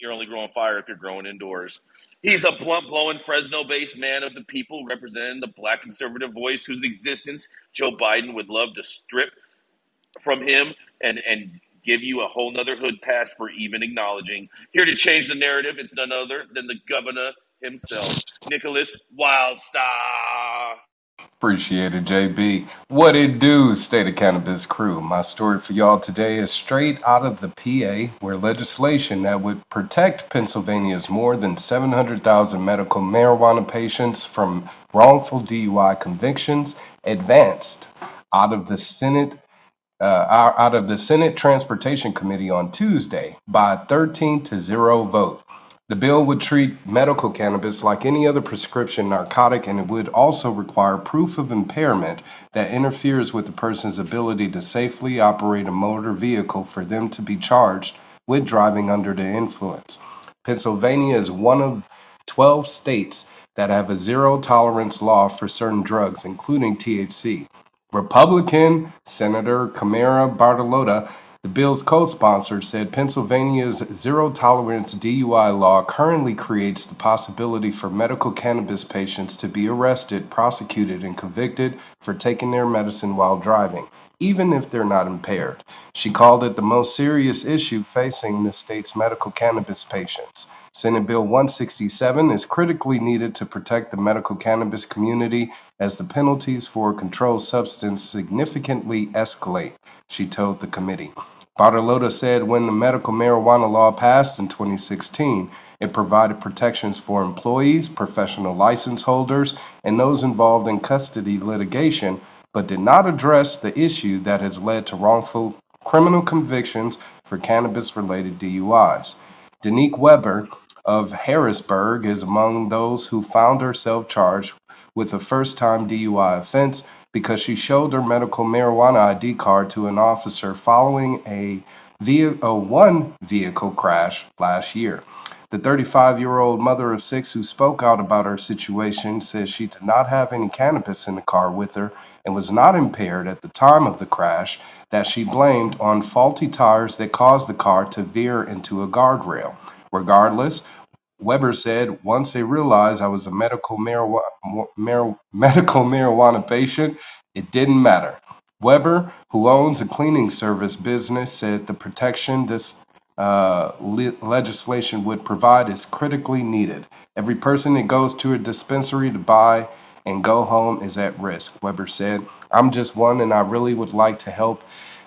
You're only growing fire if you're growing indoors. He's a blunt blowing Fresno based man of the people, representing the black conservative voice whose existence Joe Biden would love to strip from him and, and give you a whole nother hood pass for even acknowledging. Here to change the narrative, it's none other than the governor himself, Nicholas Wildstar. Appreciate it, J B. What it do, State of Cannabis crew? My story for y'all today is straight out of the P A, where legislation that would protect Pennsylvania's more than seven hundred thousand medical marijuana patients from wrongful D U I convictions advanced out of the Senate, uh, out of the Senate Transportation Committee on Tuesday by a thirteen to zero vote. The bill would treat medical cannabis like any other prescription narcotic, and it would also require proof of impairment that interferes with the person's ability to safely operate a motor vehicle for them to be charged with driving under the influence. Pennsylvania is one of twelve states that have a zero-tolerance law for certain drugs, including T H C. Republican Senator Kamala Bartolotta, the bill's co-sponsor, said Pennsylvania's zero-tolerance D U I law currently creates the possibility for medical cannabis patients to be arrested, prosecuted, and convicted for taking their medicine while driving, even if they're not impaired. She called it the most serious issue facing the state's medical cannabis patients. Senate Bill one sixty-seven is critically needed to protect the medical cannabis community as the penalties for a controlled substance significantly escalate, she told the committee. Bartolotta said when the medical marijuana law passed in twenty sixteen, it provided protections for employees, professional license holders, and those involved in custody litigation, but did not address the issue that has led to wrongful criminal convictions for cannabis-related D U Is. Danique Weber of Harrisburg is among those who found herself charged with a first-time D U I offense because she showed her medical marijuana I D card to an officer following a one vehicle crash last year. The thirty-five-year-old mother of six who spoke out about her situation says she did not have any cannabis in the car with her and was not impaired at the time of the crash that she blamed on faulty tires that caused the car to veer into a guardrail. Regardless, Weber said, once they realized I was a medical marijuana, mar- medical marijuana patient, it didn't matter. Weber, who owns a cleaning service business, said the protection this Uh, le- legislation would provide is critically needed. Every person that goes to a dispensary to buy and go home is at risk, Weber said. I'm just one, and I really would like to help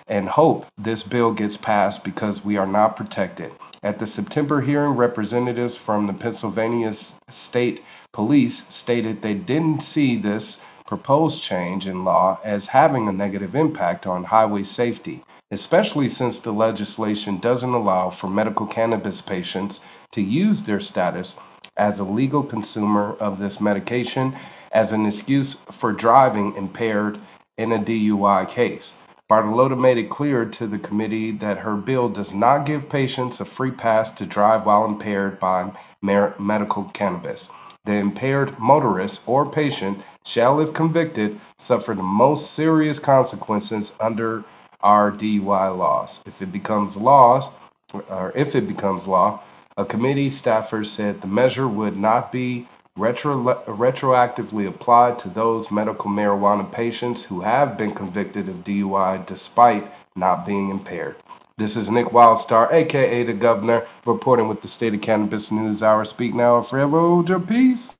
and hope this bill gets passed because we are not protected. At the September hearing, representatives from the Pennsylvania State Police stated they didn't see this proposed change in law as having a negative impact on highway safety, especially since the legislation doesn't allow for medical cannabis patients to use their status as a legal consumer of this medication as an excuse for driving impaired in a D U I case. Bartolotta made it clear to the committee that her bill does not give patients a free pass to drive while impaired by mer- medical cannabis. The impaired motorist or patient shall, if convicted, suffer the most serious consequences under our D U I laws. If it becomes laws, or if it becomes law, a committee staffer said the measure would not be retro- retroactively applied to those medical marijuana patients who have been convicted of D U I despite not being impaired. This is Nick Wildstar, a k a the Governor, reporting with the State of Cannabis News Hour. Speak now or forever hold your peace.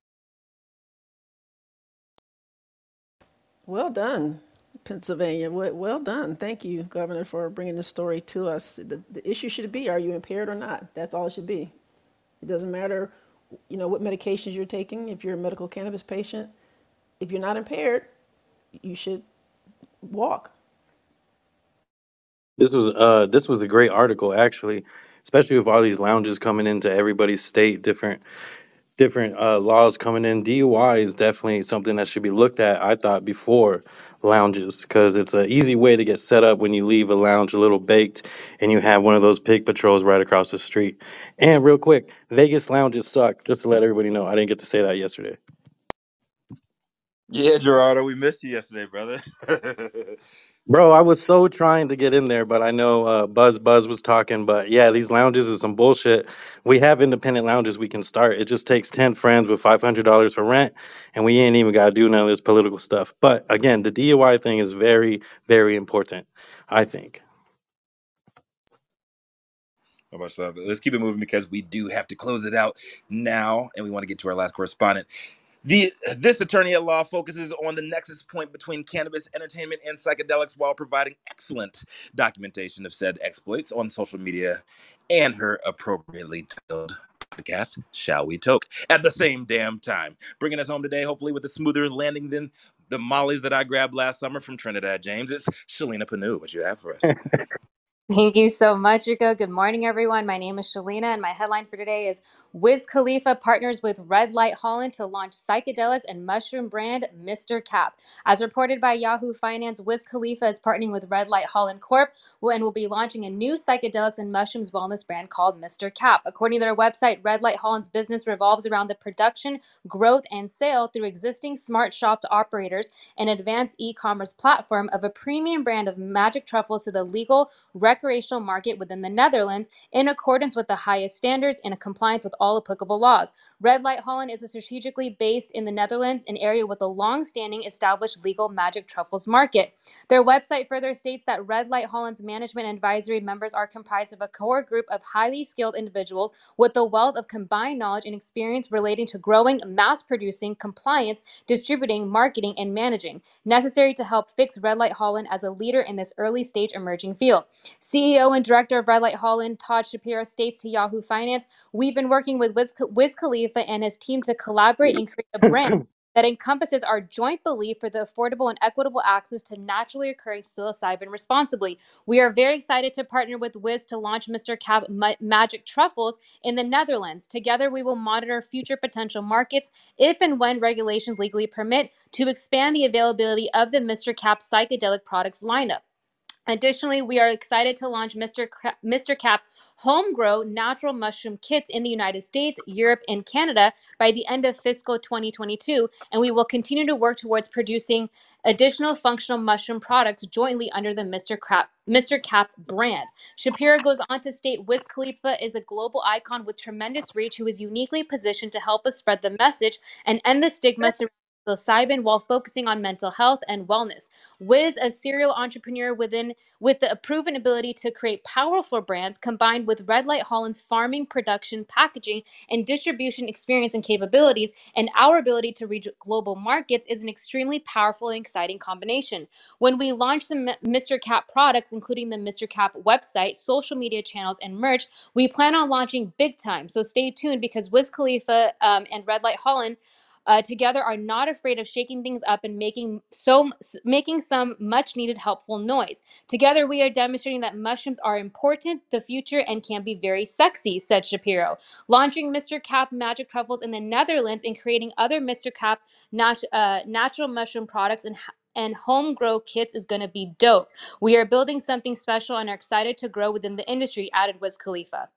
Well done, Pennsylvania. Well done. Thank you, Governor, for bringing this story to us. The, the issue should be, are you impaired or not? That's all it should be. It doesn't matter, you know, what medications you're taking. If you're a medical cannabis patient, if you're not impaired, you should walk. This was uh this was a great article, actually, especially with all these lounges coming into everybody's state, different different uh, laws coming in. D U I is definitely something that should be looked at, I thought, before lounges, because it's an easy way to get set up when you leave a lounge a little baked and you have one of those pig patrols right across the street. And real quick, Vegas lounges suck, just to let everybody know. I didn't get to say that yesterday. Yeah, Gerardo, we missed you yesterday, brother. Bro, I was so trying to get in there, but I know uh, Buzz Buzz was talking. But yeah, these lounges is some bullshit. We have independent lounges we can start. It just takes ten friends with five hundred dollars for rent, and we ain't even got to do none of this political stuff. But again, the D U I thing is very, very important, I think. Let's keep it moving because we do have to close it out now, and we want to get to our last correspondent. The, this attorney at law focuses on the nexus point between cannabis, entertainment, and psychedelics while providing excellent documentation of said exploits on social media and her appropriately titled podcast, Shall We Toke, at the same damn time. Bringing us home today, hopefully with a smoother landing than the mollies that I grabbed last summer from Trinidad, James. It's Shalina Panu. What you have for us? Thank you so much, Rico. Good morning, everyone. My name is Shalina, and my headline for today is Wiz Khalifa partners with Red Light Holland to launch psychedelics and mushroom brand Mister Cap. As reported by Yahoo Finance, Wiz Khalifa is partnering with Red Light Holland Corp and will be launching a new psychedelics and mushrooms wellness brand called Mister Cap. According to their website, Red Light Holland's business revolves around the production, growth, and sale through existing smart shop operators and advanced e-commerce platform of a premium brand of magic truffles to the legal rec- recreational market within the Netherlands in accordance with the highest standards and in compliance with all applicable laws. Red Light Holland is strategically based in the Netherlands, an area with a long-standing established legal magic truffles market. Their website further states that Red Light Holland's management advisory members are comprised of a core group of highly skilled individuals with a wealth of combined knowledge and experience relating to growing, mass-producing, compliance, distributing, marketing, and managing, necessary to help fix Red Light Holland as a leader in this early-stage emerging field. C E O and director of Red Light Holland, Todd Shapiro, states to Yahoo Finance, we've been working with Wiz Khalifa and his team to collaborate and create a brand that encompasses our joint belief for the affordable and equitable access to naturally occurring psilocybin responsibly. We are very excited to partner with Wiz to launch Mister Cab Ma- Magic Truffles in the Netherlands. Together, we will monitor future potential markets, if and when regulations legally permit, to expand the availability of the Mister Cap psychedelic products lineup. Additionally, we are excited to launch Mister Cra- Mister Cap Homegrown Natural Mushroom Kits in the United States, Europe, and Canada by the end of fiscal twenty twenty-two, and we will continue to work towards producing additional functional mushroom products jointly under the Mister Cap, Mister Cap brand. Shapira goes on to state, Wiz Khalifa is a global icon with tremendous reach who is uniquely positioned to help us spread the message and end the stigma surrounding psilocybin while focusing on mental health and wellness. Wiz, a serial entrepreneur within with the proven ability to create powerful brands, combined with Red Light Holland's farming, production, packaging, and distribution experience and capabilities, and our ability to reach global markets, is an extremely powerful and exciting combination. When we launch the Mister Cap products, including the Mister Cap website, social media channels, and merch, we plan on launching big time. So stay tuned, because Wiz Khalifa um, and Red Light Holland Uh, together are not afraid of shaking things up and making so making some much needed helpful noise. Together we are demonstrating that mushrooms are important, the future, and can be very sexy, said Shapiro. Launching Mister Cap Magic Truffles in the Netherlands and creating other Mister Cap nat- uh, natural mushroom products and and home grow kits is going to be dope. We are building something special and are excited to grow within the industry, added Wiz Khalifa.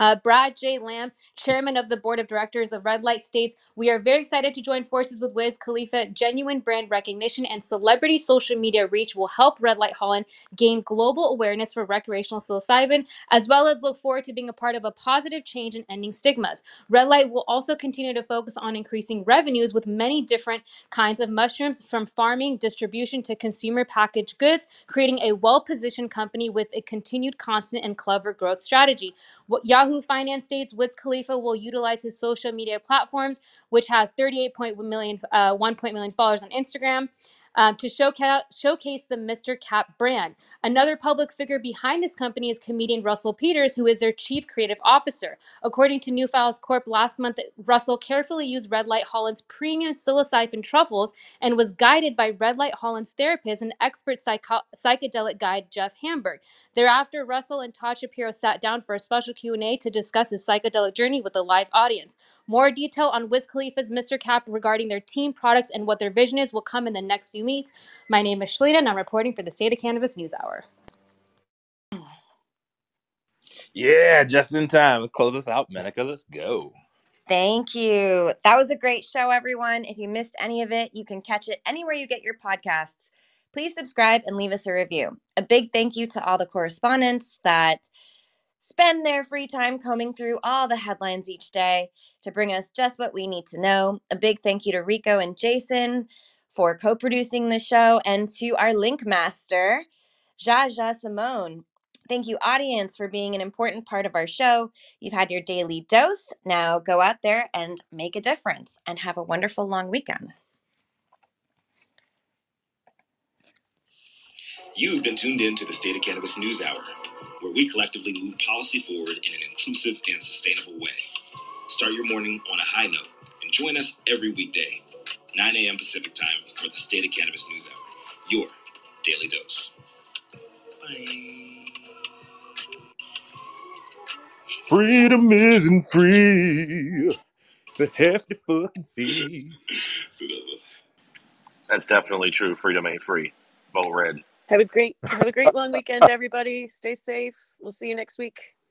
Uh, Brad J. Lamb, chairman of the board of directors of Red Light, states, we are very excited to join forces with Wiz Khalifa. Genuine brand recognition and celebrity social media reach will help Red Light Holland gain global awareness for recreational psilocybin, as well as look forward to being a part of a positive change in ending stigmas. Red Light will also continue to focus on increasing revenues with many different kinds of mushrooms, from farming, distribution, to consumer packaged goods, creating a well-positioned company with a continued constant and clever growth strategy. What, Yahoo Finance states, Wiz Khalifa will utilize his social media platforms, which has thirty-eight point one million uh, one point one million followers on Instagram, um, to showca- showcase the Mister Cap brand. Another public figure behind this company is comedian Russell Peters, who is their chief creative officer. According to New Files Corp last month, Russell carefully used Red Light Holland's premium psilocybin truffles and was guided by Red Light Holland's therapist and expert psycho- psychedelic guide, Jeff Hamburg. Thereafter, Russell and Todd Shapiro sat down for a special Q and A to discuss his psychedelic journey with a live audience. More detail on Wiz Khalifa's Mister Cap regarding their team, products, and what their vision is will come in the next few meets. My name is Shalina, and I'm reporting for the State of Cannabis News Hour. Yeah, just in time. Close us out, Menika. Let's go. Thank you. That was a great show, everyone. If you missed any of it, you can catch it anywhere you get your podcasts. Please subscribe and leave us a review. A big thank you to all the correspondents that spend their free time combing through all the headlines each day to bring us just what we need to know. A big thank you to Rico and Jason for co-producing the show, and to our link master, Jaja Simone. Thank you, audience, for being an important part of our show. You've had your daily dose. Now go out there and make a difference, and have a wonderful long weekend. You've been tuned in to the State of Cannabis News Hour, where we collectively move policy forward in an inclusive and sustainable way. Start your morning on a high note, and join us every weekday, nine a.m. Pacific time, for the State of Cannabis News Hour, your daily dose. Bye. Freedom isn't free. It's a hefty fucking fee. That's definitely true. Freedom ain't free. Bo Red. Have a great, have a great long weekend, everybody. Stay safe. We'll see you next week.